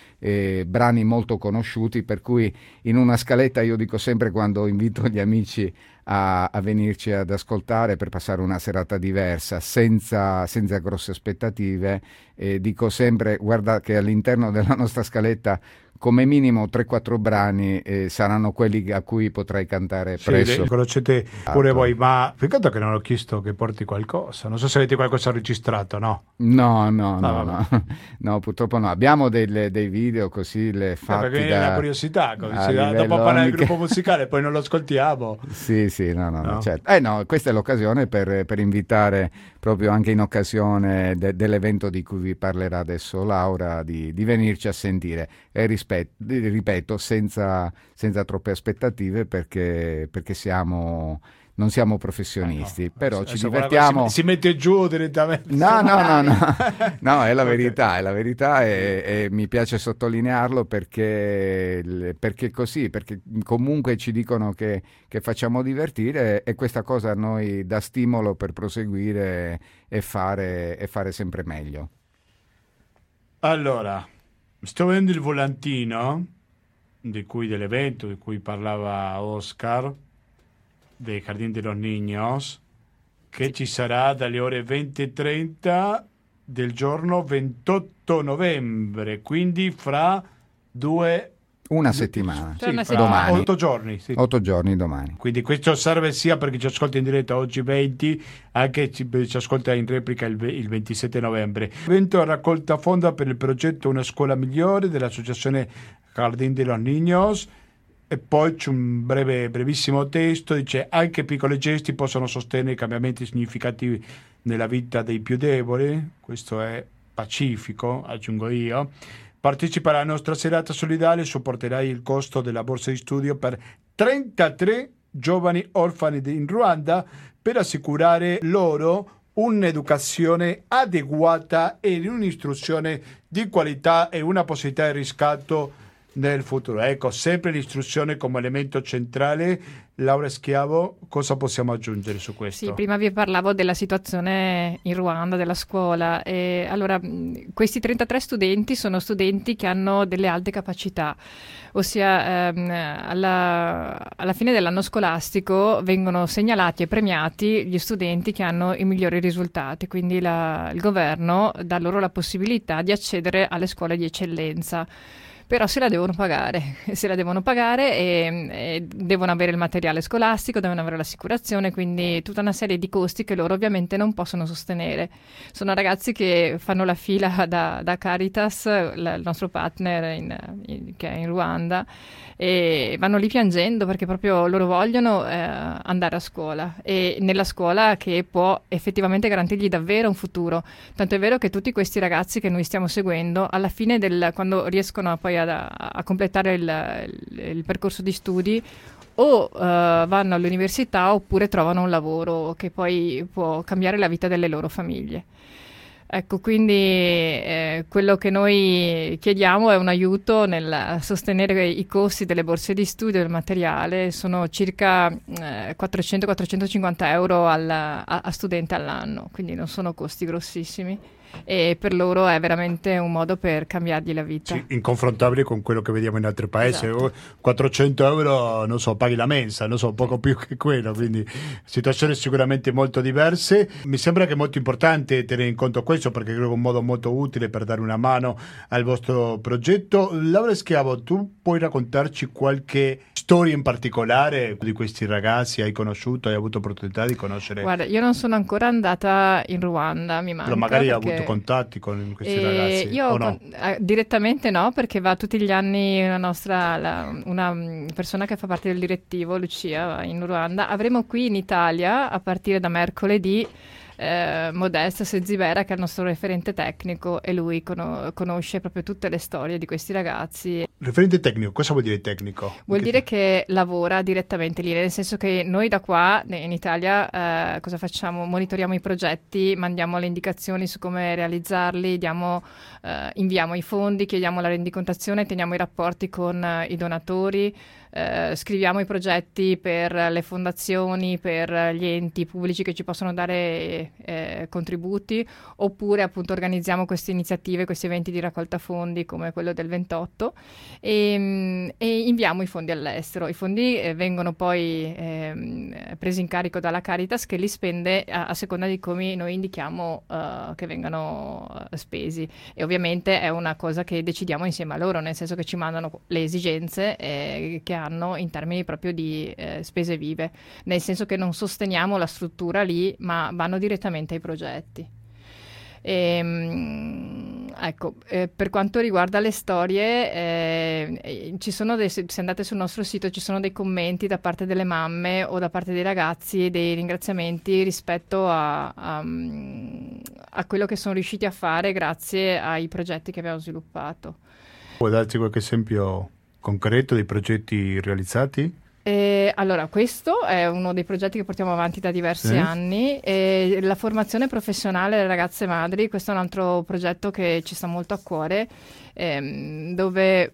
brani molto conosciuti, per cui in una scaletta, io dico sempre quando invito gli amici a venirci ad ascoltare per passare una serata diversa, senza grosse aspettative, dico sempre: guarda che all'interno della nostra scaletta come minimo 3-4 brani saranno quelli a cui potrai cantare presso. Li conoscete pure voi, ma peccato che non ho chiesto che porti qualcosa, non so se avete qualcosa registrato, no? No, purtroppo no, abbiamo dei video così fatti perché è una curiosità, dopo parlare del gruppo musicale poi non lo ascoltiamo. Sì, no. Certo. No, questa è l'occasione per invitare, proprio anche in occasione dell'evento di cui vi parlerà adesso Laura, di venirci a sentire, e ripeto, senza troppe aspettative, perché non siamo professionisti, però ci divertiamo. Si mette giù direttamente. No, è la verità, e mi piace sottolinearlo perché così, perché comunque ci dicono che facciamo divertire, e questa cosa a noi dà stimolo per proseguire e fare sempre meglio. Allora, sto vedendo il volantino dell'evento di cui parlava Oscar, del Jardín de los Niños, che ci sarà dalle ore 20:30 del giorno 28 novembre, quindi fra una settimana, domani. 8 giorni. Sì. 8 giorni domani. Quindi questo serve sia perché ci ascolta in diretta oggi 20, anche ci ascolta in replica il 27 novembre. Evento a raccolta fonda per il progetto Una scuola migliore dell'associazione Jardín de los Niños. E poi c'è un brevissimo testo, dice: anche piccoli gesti possono sostenere cambiamenti significativi nella vita dei più deboli, questo è pacifico, aggiungo io. Partecipa alla nostra serata solidale, supporterai il costo della borsa di studio per 33 giovani orfani in Ruanda per assicurare loro un'educazione adeguata e un'istruzione di qualità e una possibilità di riscatto nel futuro. Ecco, sempre l'istruzione come elemento centrale. Laura Schiavo, cosa possiamo aggiungere su questo? Sì, prima vi parlavo della situazione in Ruanda, della scuola. Allora, questi 33 studenti sono studenti che hanno delle alte capacità, ossia alla fine dell'anno scolastico vengono segnalati e premiati gli studenti che hanno i migliori risultati, quindi il governo dà loro la possibilità di accedere alle scuole di eccellenza. Però se la devono pagare e devono avere il materiale scolastico, devono avere l'assicurazione, quindi tutta una serie di costi che loro ovviamente non possono sostenere. Sono ragazzi che fanno la fila da Caritas, il nostro partner che è in Ruanda, e vanno lì piangendo perché proprio loro vogliono andare a scuola, e nella scuola che può effettivamente garantirgli davvero un futuro. Tanto è vero che tutti questi ragazzi che noi stiamo seguendo, alla fine quando riescono poi a completare il percorso di studi, o vanno all'università oppure trovano un lavoro che poi può cambiare la vita delle loro famiglie. Ecco, quindi quello che noi chiediamo è un aiuto nel sostenere i costi delle borse di studio, del materiale. Sono circa 400-450 euro a studente all'anno, quindi non sono costi grossissimi. e per loro è veramente un modo per cambiargli la vita. Sì, inconfrontabile con quello che vediamo in altri paesi. Esatto. 400 euro, non so, paghi la mensa, non so, poco più che quello, quindi situazioni sicuramente molto diverse. Mi sembra che è molto importante tenere in conto questo, perché credo che è un modo molto utile per dare una mano al vostro progetto. Laura Schiavo, tu puoi raccontarci qualche storia in particolare di questi ragazzi? Hai conosciuto, hai avuto opportunità di conoscere? Guarda, io non sono ancora andata in Ruanda, mi manca. Però magari hai avuto contatti con questi ragazzi? Io no? Direttamente no, perché va tutti gli anni una persona che fa parte del direttivo, Lucia, in Ruanda. Avremo qui in Italia, a partire da mercoledì, Modesto Sezibera, che è il nostro referente tecnico, e lui conosce proprio tutte le storie di questi ragazzi. Referente tecnico, cosa vuol dire tecnico? Vuol dire che lavora direttamente lì, nel senso che noi da qua in Italia cosa facciamo? Monitoriamo i progetti, mandiamo le indicazioni su come realizzarli, inviamo i fondi, chiediamo la rendicontazione, teniamo i rapporti con i donatori, scriviamo i progetti per le fondazioni, per gli enti pubblici che ci possono dare contributi, oppure appunto organizziamo queste iniziative, questi eventi di raccolta fondi come quello del 28 e inviamo i fondi all'estero. I fondi vengono poi presi in carico dalla Caritas, che li spende a seconda di come noi indichiamo che vengano spesi, e ovviamente è una cosa che decidiamo insieme a loro, nel senso che ci mandano le esigenze che hanno in termini proprio di spese vive, nel senso che non sosteniamo la struttura lì, ma vanno direttamente ai progetti. Per quanto riguarda le storie, se andate sul nostro sito ci sono dei commenti da parte delle mamme o da parte dei ragazzi, dei ringraziamenti rispetto a quello che sono riusciti a fare grazie ai progetti che abbiamo sviluppato. Puoi darci qualche esempio concreto dei progetti realizzati? Allora, questo è uno dei progetti che portiamo avanti da diversi anni, la formazione professionale delle ragazze madri. Questo è un altro progetto che ci sta molto a cuore, dove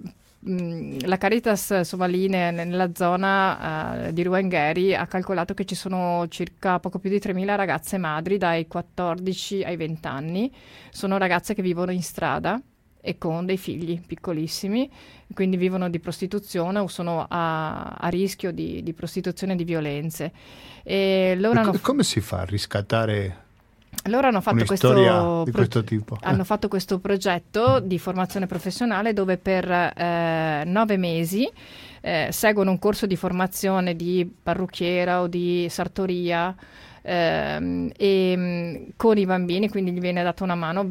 la Caritas Somaline nella zona di Ruangeri ha calcolato che ci sono circa poco più di 3.000 ragazze madri dai 14 ai 20 anni. Sono ragazze che vivono in strada e con dei figli piccolissimi, quindi vivono di prostituzione o sono a rischio di prostituzione e di violenze. E loro come si fa a riscattare? Loro hanno fatto questo tipo. Hanno fatto questo progetto di formazione professionale dove per 9 mesi seguono un corso di formazione di parrucchiera o di sartoria, e con i bambini, quindi gli viene data una mano,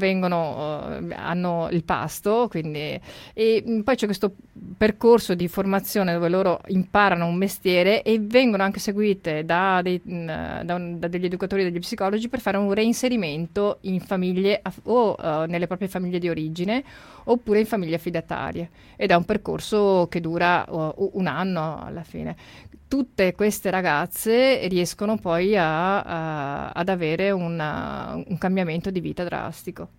hanno il pasto, quindi, e poi c'è questo percorso di formazione dove loro imparano un mestiere e vengono anche seguite da degli educatori e degli psicologi per fare un reinserimento in famiglie o nelle proprie famiglie di origine oppure in famiglie affidatarie, ed è un percorso che dura un anno alla fine. Tutte queste ragazze riescono poi ad avere un cambiamento di vita drastico.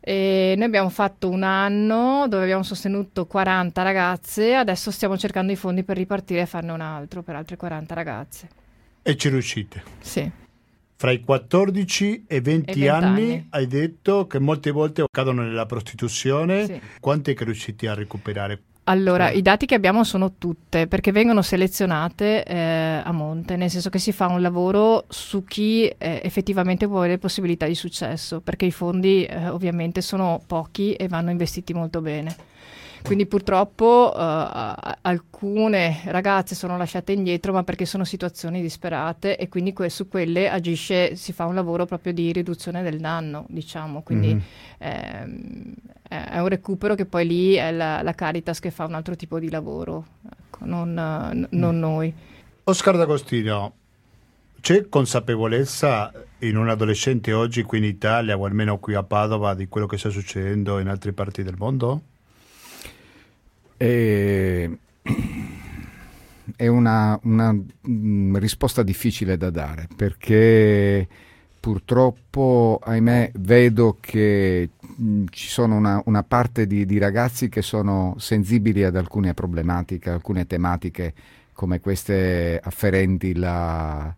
E noi abbiamo fatto un anno dove abbiamo sostenuto 40 ragazze, adesso stiamo cercando i fondi per ripartire e farne un altro per altre 40 ragazze. E ci riuscite? Sì. Fra i 14 e 20 anni hai detto che molte volte cadono nella prostituzione. Sì. Quante che riusciti a recuperare? Allora, i dati che abbiamo sono tutte, perché vengono selezionate a monte, nel senso che si fa un lavoro su chi effettivamente può avere possibilità di successo, perché i fondi ovviamente sono pochi e vanno investiti molto bene. Quindi purtroppo alcune ragazze sono lasciate indietro, ma perché sono situazioni disperate, e quindi su quelle si fa un lavoro proprio di riduzione del danno, diciamo, quindi è un recupero che poi lì è la Caritas che fa un altro tipo di lavoro, ecco, non noi. Oscar D'Agostino, c'è consapevolezza in un adolescente oggi qui in Italia, o almeno qui a Padova, di quello che sta succedendo in altre parti del mondo? È una risposta difficile da dare, perché purtroppo, ahimè, vedo che ci sono una parte di ragazzi che sono sensibili ad alcune problematiche, alcune tematiche come queste afferenti la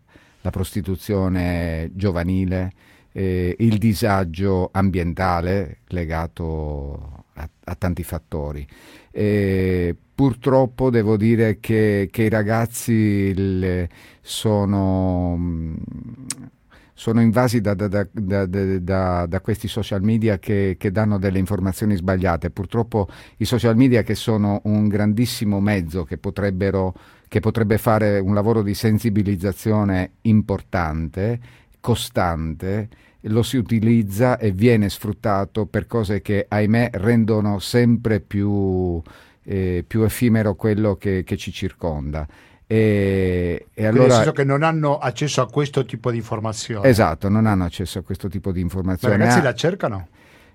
prostituzione giovanile, il disagio ambientale legato a tanti fattori. Purtroppo devo dire che i ragazzi sono invasi da questi social media che danno delle informazioni sbagliate. Purtroppo i social media, che sono un grandissimo mezzo che potrebbe fare un lavoro di sensibilizzazione importante, costante, lo si utilizza e viene sfruttato per cose che, ahimè, rendono sempre più effimero quello che ci circonda. E allora, nel senso che non hanno accesso a questo tipo di informazione. Esatto, non hanno accesso a questo tipo di informazione. Ma ragazzi la cercano?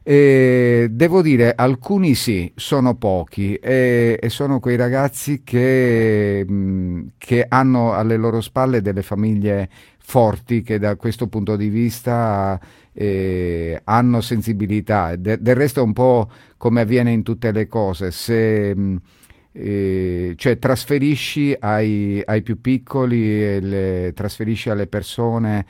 Devo dire, alcuni sì, sono pochi, e sono quei ragazzi che hanno alle loro spalle delle famiglie forti, che da questo punto di vista hanno sensibilità. Del resto è un po' come avviene in tutte le cose. Cioè trasferisci ai più piccoli e trasferisci alle persone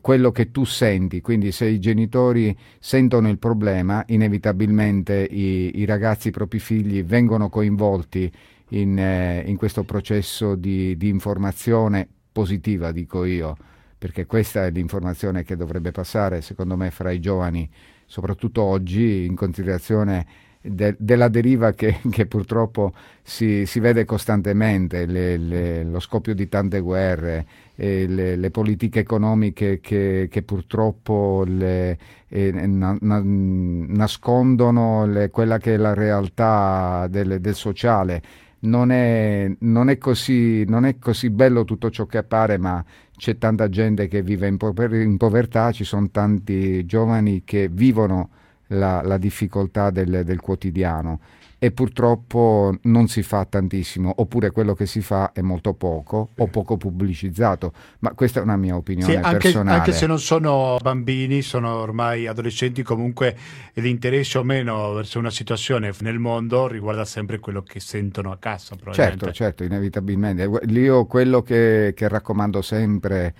quello che tu senti, quindi se i genitori sentono il problema, inevitabilmente i ragazzi, i propri figli vengono coinvolti in questo processo di informazione positiva, dico io, perché questa è l'informazione che dovrebbe passare, secondo me, fra i giovani, soprattutto oggi, in considerazione della deriva che purtroppo si vede costantemente, lo scoppio di tante guerre, le politiche economiche che purtroppo nascondono quella che è la realtà del sociale. Non è così bello tutto ciò che appare, ma c'è tanta gente che vive in povertà, ci sono tanti giovani che vivono la difficoltà del quotidiano, e purtroppo non si fa tantissimo, oppure quello che si fa è molto poco o poco pubblicizzato, ma questa è una mia opinione personale. Anche se non sono bambini, sono ormai adolescenti, comunque l'interesse o meno verso una situazione nel mondo riguarda sempre quello che sentono a casa, probabilmente. Certo, inevitabilmente. Io quello che raccomando sempre,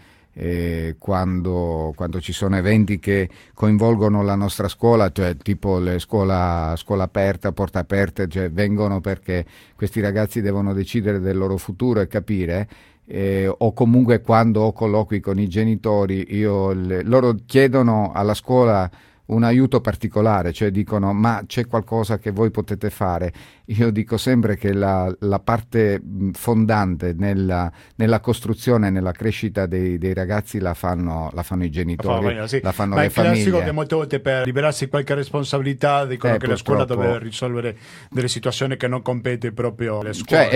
quando ci sono eventi che coinvolgono la nostra scuola, cioè tipo le scuola aperta, porta aperte, cioè vengono perché questi ragazzi devono decidere del loro futuro e capire, o comunque quando ho colloqui con i genitori, loro chiedono alla scuola un aiuto particolare, cioè dicono: ma c'è qualcosa che voi potete fare? Io dico sempre che la parte fondante nella costruzione, nella crescita dei ragazzi la fanno i genitori, la fanno le famiglie. Ma è classico che molte volte, per liberarsi qualche responsabilità, dicono che la scuola deve risolvere delle situazioni che non compete proprio alle scuole. Cioè,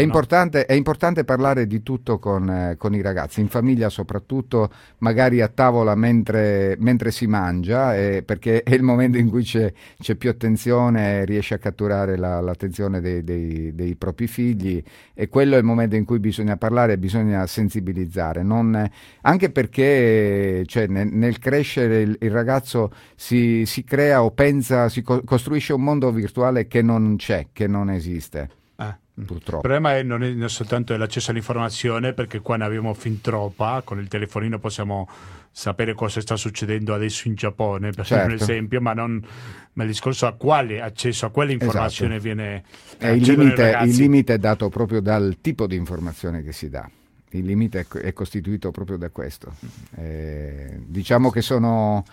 è importante parlare di tutto con i ragazzi, in famiglia soprattutto, magari a tavola mentre si mangia, perché è il momento in cui c'è più attenzione, riesce a catturare l'attenzione dei propri figli, e quello è il momento in cui bisogna parlare, bisogna sensibilizzare, anche perché, cioè, nel crescere il ragazzo si crea o pensa, costruisce un mondo virtuale che non c'è, che non esiste. Purtroppo. Il problema non è soltanto l'accesso all'informazione, perché qua ne abbiamo fin troppa, con il telefonino possiamo sapere cosa sta succedendo adesso in Giappone, per certo. esempio, ma il discorso a quale accesso, a quale informazione esatto. viene. Il limite è dato proprio dal tipo di informazione che si dà. Il limite è costituito proprio da questo. Diciamo che sono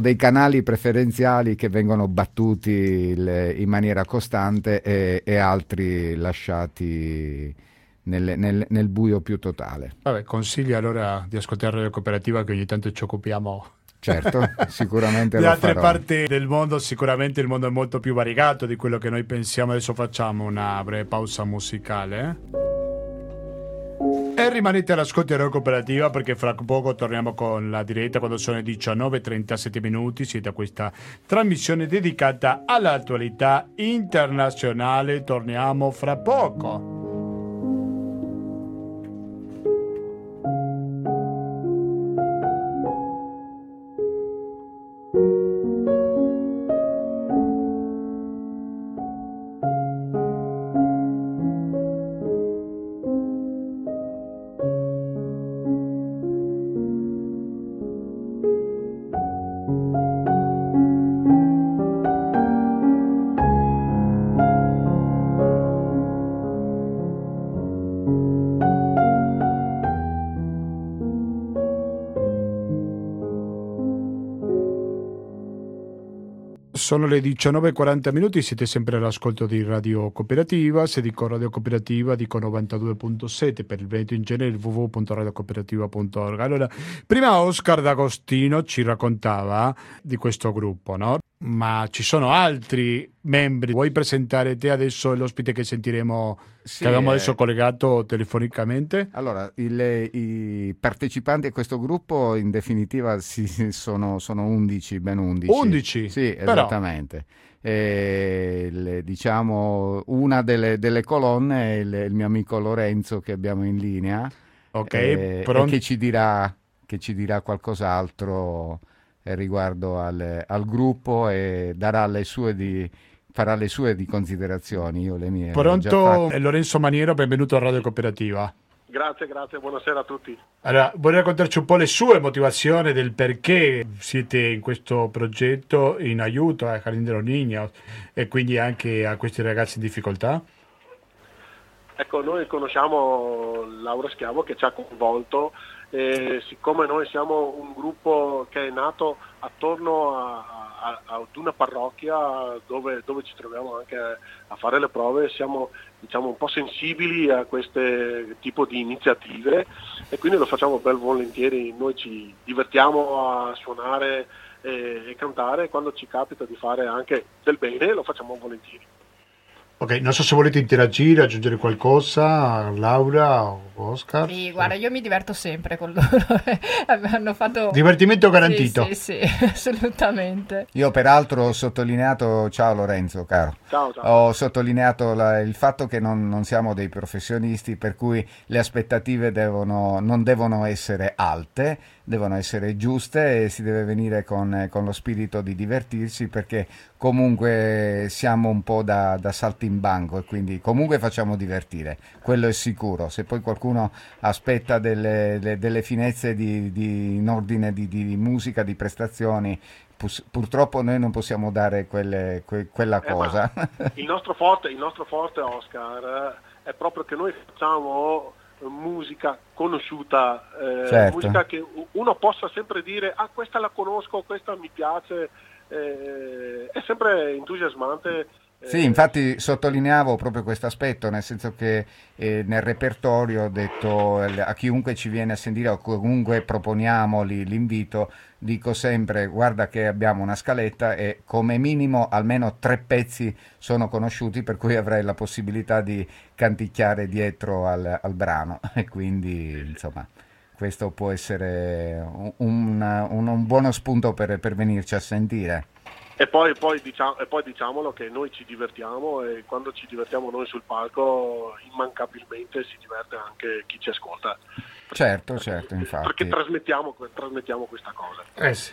dei canali preferenziali che vengono battuti in maniera costante, e altri lasciati nel buio più totale. Vabbè, consiglio allora di ascoltare Radio Cooperativa, che ogni tanto ci occupiamo. Certo, sicuramente lo farò. Da altre parti del mondo, sicuramente il mondo è molto più variegato di quello che noi pensiamo. Adesso facciamo una breve pausa musicale. E rimanete all'ascolto di Radio Cooperativa, perché fra poco torniamo con la diretta, quando sono le 19:37. Siete a questa trasmissione dedicata all'attualità internazionale. Torniamo fra poco. Sono le 19:40, siete sempre all'ascolto di Radio Cooperativa. Se dico Radio Cooperativa dico 92.7 per il Veneto in genere, www.radiocooperativa.org. Allora, prima Oscar D'Agostino ci raccontava di questo gruppo, no? Ma ci sono altri membri. Vuoi presentare te adesso l'ospite che sentiremo, sì, che abbiamo adesso collegato telefonicamente? Allora, i partecipanti a questo gruppo in definitiva sono 11, ben 11. 11? Sì, esattamente. Diciamo una delle colonne è il mio amico Lorenzo che abbiamo in linea, che ci dirà qualcos'altro riguardo al gruppo e farà le sue di considerazioni, io le mie. Pronto, Lorenzo Maniero, benvenuto a Radio Cooperativa. Grazie, buonasera a tutti. Allora, vorrei raccontarci un po' le sue motivazioni del perché siete in questo progetto in aiuto a Jardín de los Niños e quindi anche a questi ragazzi in difficoltà. Ecco, noi conosciamo Laura Schiavo che ci ha coinvolto e siccome noi siamo un gruppo che è nato attorno ad una parrocchia dove ci troviamo anche a fare le prove, siamo diciamo un po' sensibili a queste tipo di iniziative e quindi lo facciamo ben volentieri. Noi ci divertiamo a suonare e cantare, quando ci capita di fare anche del bene lo facciamo volentieri. Ok, non so se volete interagire, aggiungere qualcosa, Laura o Oscar. Sì, guarda, io mi diverto sempre con loro. Hanno fatto divertimento garantito. Sì, assolutamente. Io peraltro ho sottolineato, ciao Lorenzo, caro. Ciao. Ho sottolineato il fatto che non siamo dei professionisti, per cui le aspettative non devono essere alte, devono essere giuste e si deve venire con lo spirito di divertirsi, perché comunque siamo un po' da saltimbanco e quindi comunque facciamo divertire, quello è sicuro. Se poi qualcuno aspetta delle finezze in ordine di musica, di prestazioni, purtroppo noi non possiamo dare quella cosa. Il nostro forte, Oscar, è proprio che noi facciamo musica conosciuta, certo. Musica che uno possa sempre dire questa la conosco, questa mi piace, è sempre entusiasmante. Sì, infatti sottolineavo proprio questo aspetto, nel senso che nel repertorio ho detto a chiunque ci viene a sentire o comunque proponiamo l'invito, dico sempre guarda che abbiamo una scaletta e come minimo almeno 3 pezzi sono conosciuti, per cui avrai la possibilità di canticchiare dietro al brano e quindi insomma questo può essere un buono spunto per venirci a sentire. E poi diciamolo che noi ci divertiamo e quando ci divertiamo noi sul palco immancabilmente si diverte anche chi ci ascolta. Certo, infatti. Perché trasmettiamo questa cosa. Sì.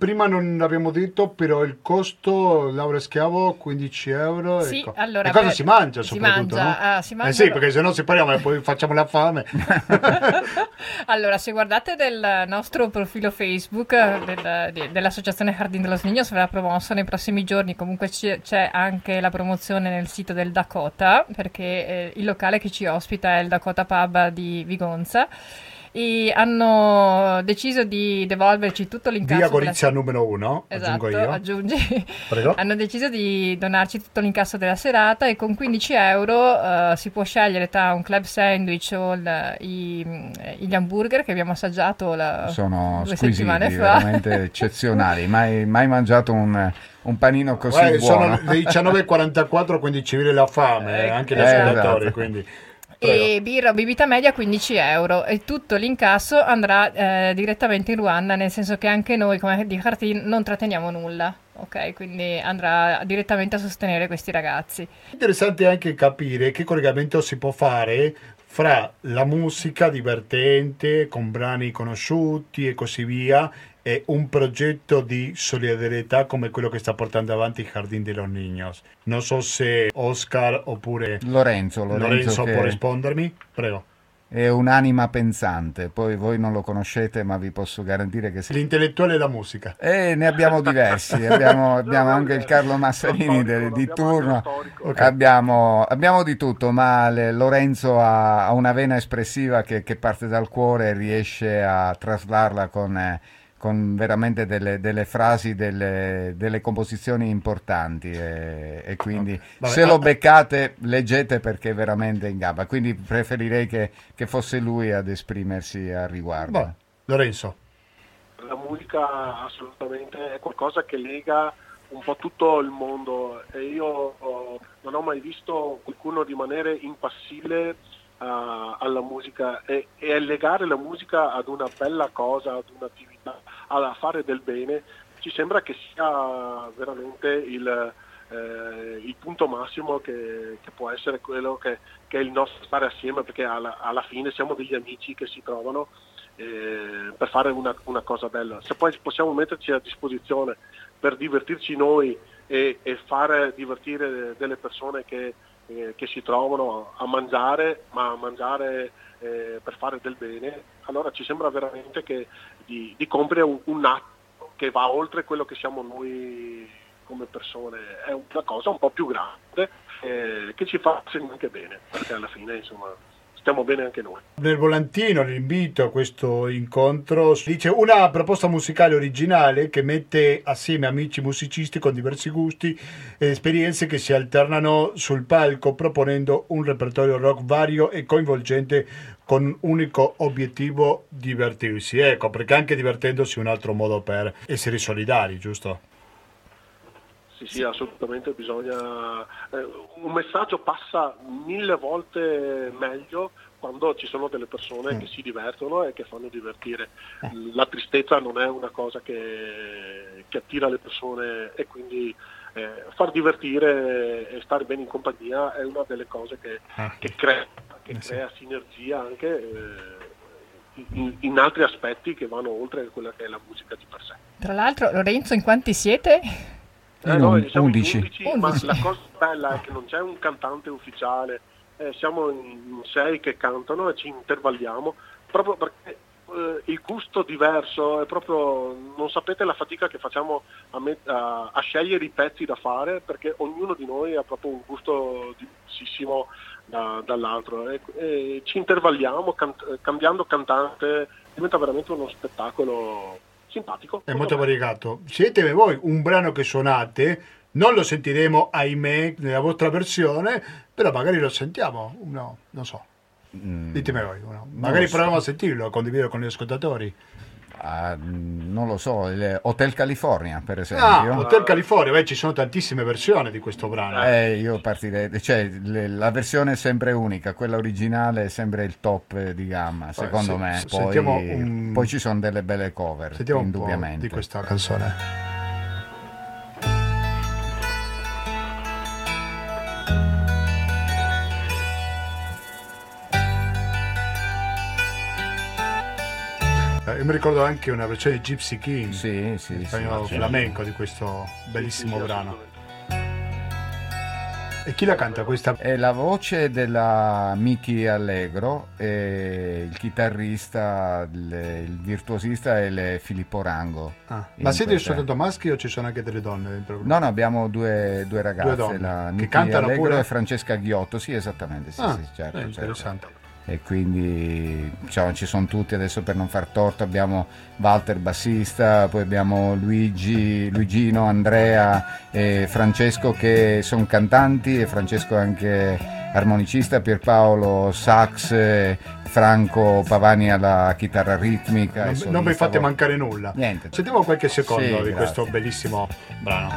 Prima non l'abbiamo detto, però il costo, Laura Schiavo, 15 €. Sì, ecco. Allora, e cosa si mangia soprattutto? Si mangia. Sì, perché se no separiamo e poi facciamo la fame. Allora, se guardate del nostro profilo Facebook dell'associazione Jardín de los Niños, sarà promosso nei prossimi giorni. Comunque c'è anche la promozione nel sito del Dakota, perché il locale che ci ospita è il Dakota Pub di Vigonza. E hanno deciso di devolverci tutto l'incasso via Gorizia numero 1, esatto, aggiungi. Prego. Hanno deciso di donarci tutto l'incasso della serata e con 15 € si può scegliere tra un club sandwich o gli hamburger che abbiamo assaggiato sono 2 settimane fa, veramente eccezionali. mai mangiato un panino così buono. Sono le 19:44, quindi ci viene la fame anche gli ascoltatori, esatto. Quindi e birra o bibita media 15 € e tutto l'incasso andrà direttamente in Ruanda, nel senso che anche noi come di Jardín non tratteniamo nulla, ok? Quindi andrà direttamente a sostenere questi ragazzi. Interessante anche capire che collegamento si può fare fra la musica divertente con brani conosciuti e così via e un progetto di solidarietà come quello che sta portando avanti il Jardín de los Niños. Non so se Oscar oppure Lorenzo può rispondermi, prego. È un'anima pensante, poi voi non lo conoscete ma vi posso garantire che sì. L'intellettuale della musica. Ne abbiamo diversi, abbiamo anche il Carlo Massarini di turno, okay. abbiamo di tutto, ma Lorenzo ha una vena espressiva che parte dal cuore e riesce a traslarla con con veramente delle frasi, delle composizioni importanti, e quindi vabbè, se lo beccate leggete, perché è veramente in gamba, quindi preferirei che fosse lui ad esprimersi al riguardo. Beh, Lorenzo, la musica assolutamente è qualcosa che lega un po' tutto il mondo, e io non ho mai visto qualcuno rimanere impassibile alla musica, e legare la musica ad una bella cosa, ad un'attività, a fare del bene, ci sembra che sia veramente il punto massimo che può essere quello che è il nostro stare assieme, perché alla fine siamo degli amici che si trovano per fare una cosa bella. Se poi possiamo metterci a disposizione per divertirci noi e fare divertire delle persone che si trovano a mangiare, ma a mangiare per fare del bene, allora ci sembra veramente che di compiere un atto che va oltre quello che siamo noi come persone, è una cosa un po' più grande che ci fa anche bene, perché alla fine insomma stiamo bene anche noi. Nel volantino l'invito a questo incontro dice: una proposta musicale originale che mette assieme amici musicisti con diversi gusti e esperienze che si alternano sul palco, proponendo un repertorio rock vario e coinvolgente con un unico obiettivo: divertirsi. Ecco, perché anche divertendosi è un altro modo per essere solidari, giusto? Sì, assolutamente, bisogna. Un messaggio passa 1000 volte meglio quando ci sono delle persone che si divertono e che fanno divertire. La tristezza non è una cosa che attira le persone, e quindi far divertire e stare bene in compagnia è una delle cose che crea sinergia anche in altri aspetti che vanno oltre quella che è la musica di per sé. Tra l'altro, Lorenzo, in quanti siete? Noi siamo 11, ma la cosa bella è che non c'è un cantante ufficiale, siamo in 6 che cantano e ci intervalliamo, proprio perché il gusto diverso è proprio, non sapete la fatica che facciamo a scegliere i pezzi da fare, perché ognuno di noi ha proprio un gusto diversissimo dall'altro, e ci intervalliamo cambiando cantante, diventa veramente uno spettacolo simpatico. È molto variegato. Siete voi un brano che suonate, non lo sentiremo, ahimè, nella vostra versione, però magari lo sentiamo, no, non so. Ditemi voi, no. Magari proviamo a sentirlo, a condividere con gli ascoltatori. Non lo so, Hotel California per esempio. Hotel California, beh, ci sono tantissime versioni di questo brano. Io partirei, cioè la versione è sempre unica, quella originale è sempre il top di gamma, secondo me. Poi ci sono delle belle cover, sentiamo indubbiamente un po' di questa canzone. Io mi ricordo anche una versione di Gypsy King, il spagnolo flamenco, di questo bellissimo brano. E chi la canta questa? È la voce della Michi Allegro, e il chitarrista, il virtuosista è il Filippo Rango. Ma siete soltanto maschi o ci sono anche delle donne dentro? No, abbiamo due ragazze, due la Michi Allegro e Francesca Ghiotto, sì, esattamente, certo. Interessante. E quindi ci sono tutti, adesso per non far torto abbiamo Walter bassista, poi abbiamo Luigino, Andrea e Francesco che sono cantanti, e Francesco è anche armonicista, Pierpaolo sax, Franco Pavani alla chitarra ritmica. Non mi fate mancare nulla. Niente. Sentiamo qualche secondo di questo bellissimo brano.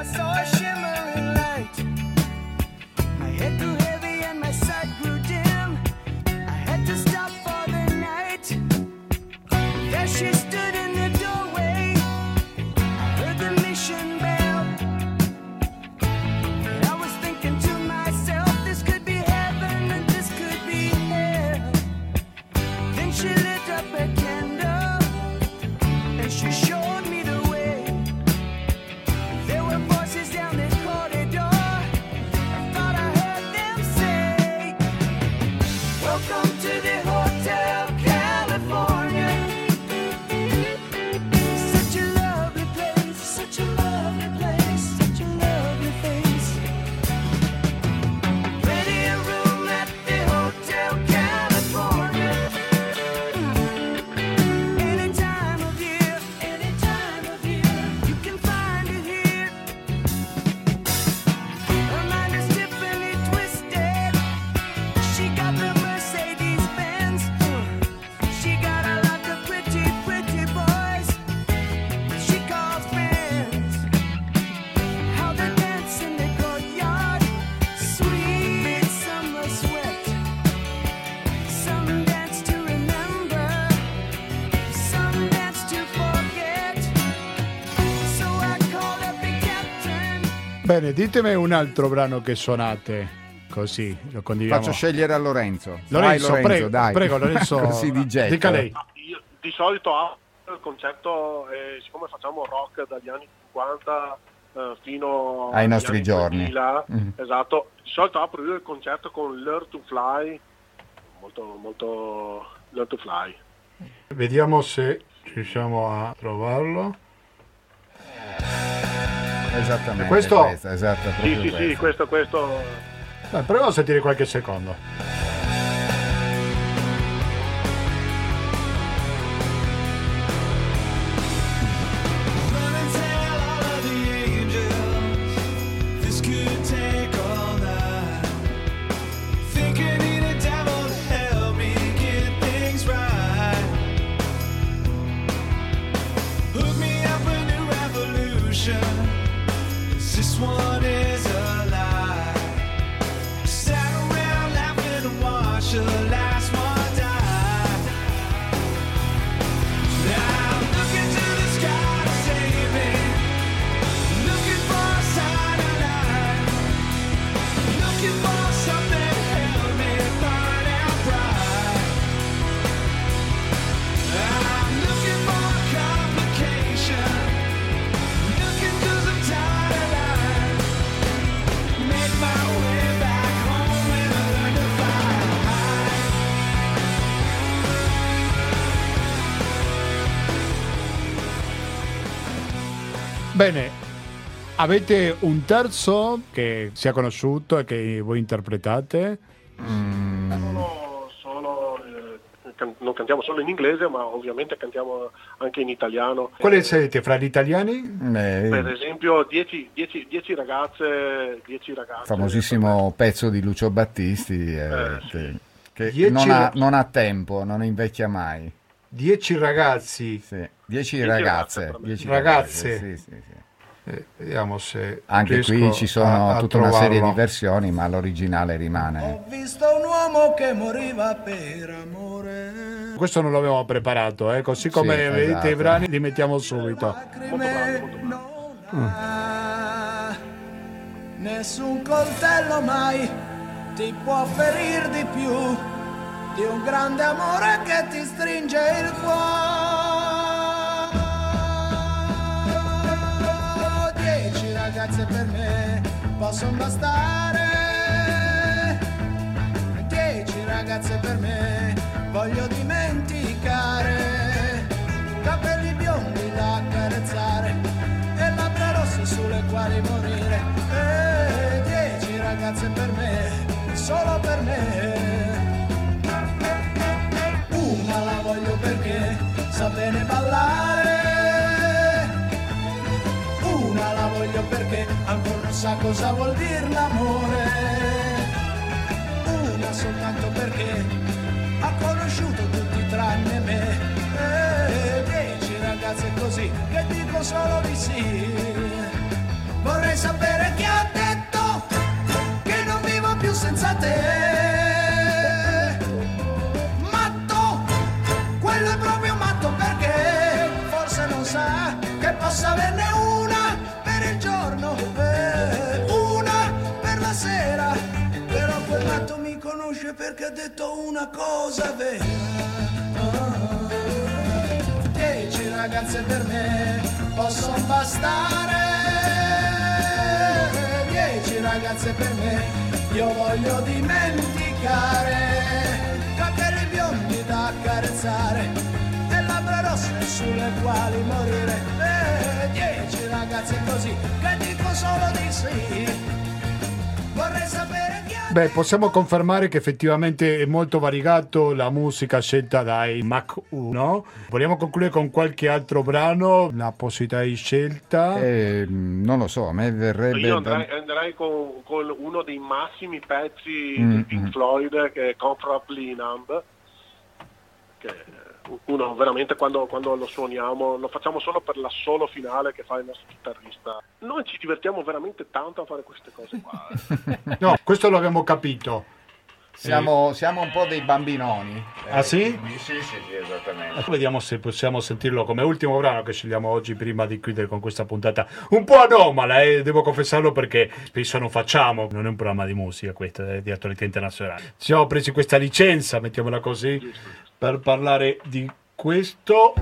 Bene, ditemi un altro brano che suonate. Così lo condividiamo. Faccio scegliere a Lorenzo. Lorenzo, vai, Lorenzo, prego Lorenzo. Così di getto. Io di solito amo il concerto, siccome facciamo rock dagli anni 50 fino ai nostri anni giorni 2000, esatto, di solito apro io il concerto con Learn to Fly, molto Learn to Fly. Vediamo se riusciamo a trovarlo. Esattamente. E questo? Questa, esatto, sì, sì, sì, questo. Proviamo a sentire qualche secondo. Bene, avete un terzo che sia conosciuto e che voi interpretate? Non cantiamo solo in inglese, ma ovviamente cantiamo anche in italiano. Quali siete fra gli italiani? Per esempio 10 ragazze. Famosissimo pezzo di Lucio Battisti, sì. Che non ha tempo, non invecchia mai. 10 ragazzi. Sì. 10 ragazze. 10 ragazze. Sì. Vediamo se. Anche qui ci sono tutta trovarlo. Una serie di versioni, ma l'originale rimane. Ho visto un uomo che moriva per amore. Questo non l'avevamo preparato, così come vedete, esatto. I brani li mettiamo subito. Nessun coltello mai ti può ferir di più di un grande amore che ti stringe il cuore. 10 ragazze per me possono bastare, 10 ragazze per me voglio dimenticare, capelli biondi da accarezzare e labbra rosse sulle quali morire. 10 ragazze per me, solo per me. La voglio perché sa bene ballare, una la voglio perché ancora non sa cosa vuol dir l'amore, una soltanto perché ha conosciuto tutti tranne me, 10 ragazze così che dico solo di sì, vorrei sapere chi ha detto che non vivo più senza te. Che possa averne una per il giorno, una per la sera. Però quel matto mi conosce perché ha detto una cosa vera. 10 ragazze per me possono bastare, 10 ragazze per me io voglio dimenticare, capelli biondi da accarezzare, sulle quali morire, 10 ragazze così che dico solo di sì, vorrei sapere chi. Beh, possiamo confermare che effettivamente è molto variegato la musica scelta dai Mac 1. Vogliamo concludere con qualche altro brano, la possibilità di scelta? Non lo so, a me verrebbe... Io andrei con uno dei massimi pezzi di Pink Floyd, che è Comfortably Numb, che... Uno veramente quando lo suoniamo lo facciamo solo per la solo finale che fa il nostro chitarrista. Noi ci divertiamo veramente tanto a fare queste cose qua. No, questo l'abbiamo capito. Siamo un po' dei bambinoni. Ah sì? Sì, esattamente. Vediamo se possiamo sentirlo come ultimo brano che scegliamo oggi prima di chiudere con questa puntata un po' anomala, devo confessarlo, perché spesso non facciamo, non è un programma di musica questo, è di attualità internazionale. Ci siamo presi questa licenza, mettiamola così, per parlare di questo.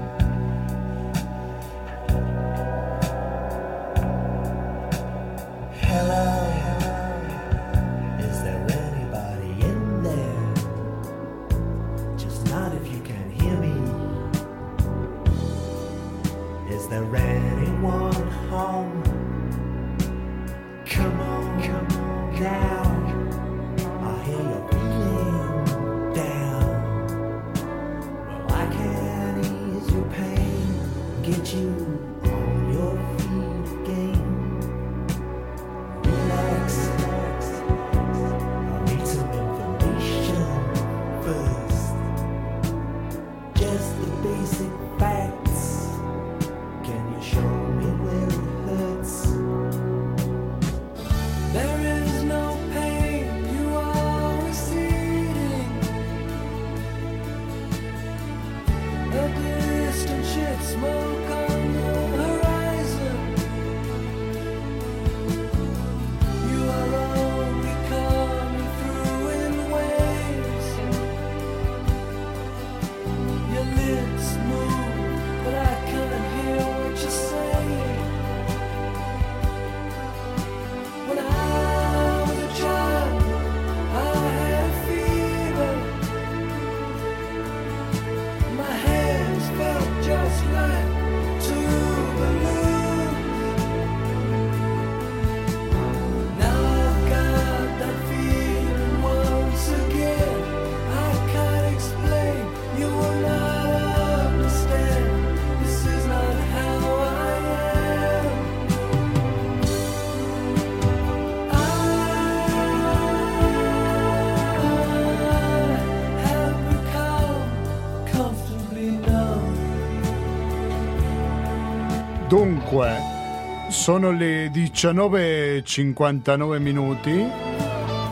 Sono le 19:59 minuti,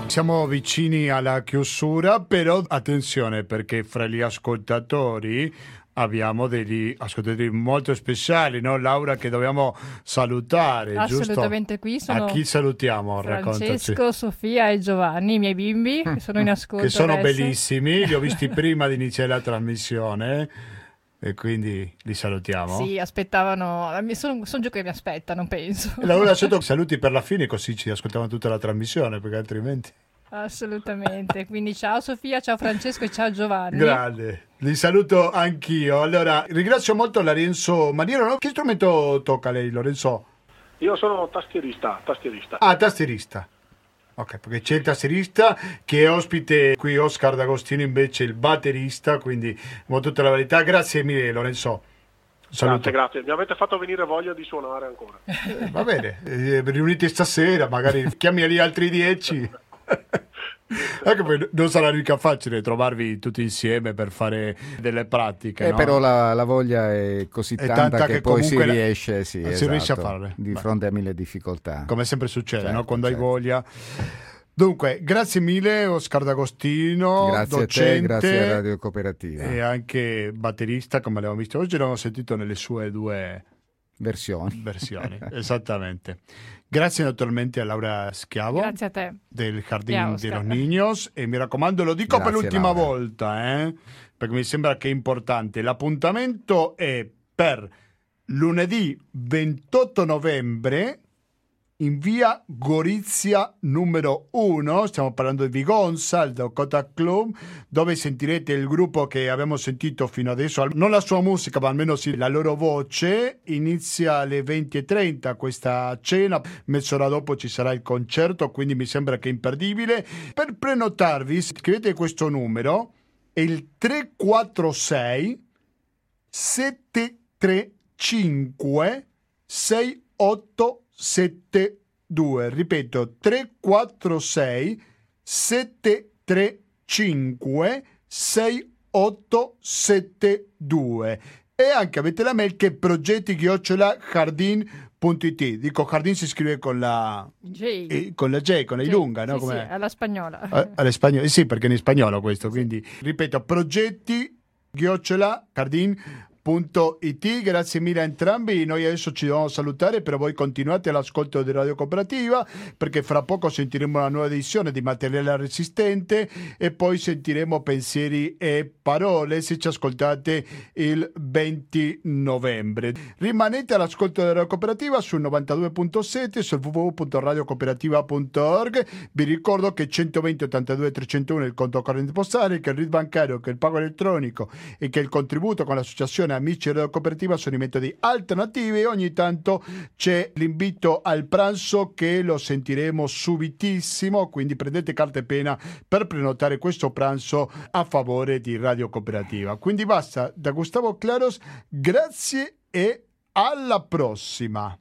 siamo vicini alla chiusura, però attenzione, perché fra gli ascoltatori abbiamo degli ascoltatori molto speciali, no Laura, che dobbiamo salutare. Assolutamente, giusto? Qui sono... A chi salutiamo? Francesco, raccontaci. Sofia e Giovanni, i miei bimbi, che sono in ascolto. Che sono adesso. Bellissimi, li ho visti prima di iniziare la trasmissione. E quindi li salutiamo. Sì, aspettavano, sono giochi che mi aspettano, penso. E allora certo, saluti per la fine, così ci ascoltiamo tutta la trasmissione, perché altrimenti... Assolutamente, quindi ciao Sofia, ciao Francesco e ciao Giovanni. Grande, li saluto anch'io. Allora, ringrazio molto Lorenzo Maniero, no? Che strumento tocca lei, Lorenzo? Io sono tastierista. Ah, tastierista. Ok, perché c'è il tastierista che è ospite qui, Oscar D'Agostino invece il batterista, quindi con tutta la varietà. Grazie mille Lorenzo. Saluto. Grazie, mi avete fatto venire voglia di suonare ancora. Va bene, riunite stasera, magari chiami lì altri 10. Anche perché non sarà mica facile trovarvi tutti insieme per fare delle pratiche, no? Però la voglia è così tanta che poi si riesce, sì, esatto, si riesce a farle di fronte a mille difficoltà, come sempre succede, certo, no? Quando certo. Hai voglia. Dunque, grazie mille Oscar D'Agostino, grazie docente, a te, grazie a Radio Cooperativa, e anche batterista, come abbiamo visto oggi, l'abbiamo sentito nelle sue due versioni esattamente. Grazie naturalmente a Laura Schiavo, grazie a te, del Jardín de los Niños, e mi raccomando, lo dico grazie per l'ultima Laura. Volta perché mi sembra che è importante, l'appuntamento è per lunedì 28 novembre in via Gorizia numero 1, stiamo parlando di Vigonza, al Dakota Club, dove sentirete il gruppo che abbiamo sentito fino adesso, non la sua musica ma almeno sì la loro voce. Inizia alle 20:30 questa cena, mezz'ora dopo ci sarà il concerto, quindi mi sembra che è imperdibile. Per prenotarvi scrivete questo numero, è il 346 735 682, ripeto 346 735 6872, e anche avete la mail che progetti@jardin.com It. Dico, Jardín si scrive con la J, con la J, con la J, lunga, no? Sì, come sì, alla spagnola. Alla spagnola, sì, perché è in spagnolo questo, quindi ripeto, progetti@jardin.it. Grazie mille a entrambi. Noi adesso ci dobbiamo salutare, però voi continuate l'ascolto di Radio Cooperativa, perché fra poco sentiremo una nuova edizione di Materiale Resistente e poi sentiremo Pensieri e Parole, se ci ascoltate il 20 novembre. Rimanete all'ascolto della Radio Cooperativa sul 92.7, sul www.radiocooperativa.org. vi ricordo che 120 82 301 è il conto corrente postale, che il RID bancario, che il pago elettronico e che il contributo con l'associazione Amici della Cooperativa sono i metodi alternativi. Ogni tanto c'è l'invito al pranzo, che lo sentiremo subitissimo, quindi prendete carta e pena per prenotare questo pranzo a favore di Radio Cooperativa. Quindi basta da Gustavo Claros, grazie e alla prossima.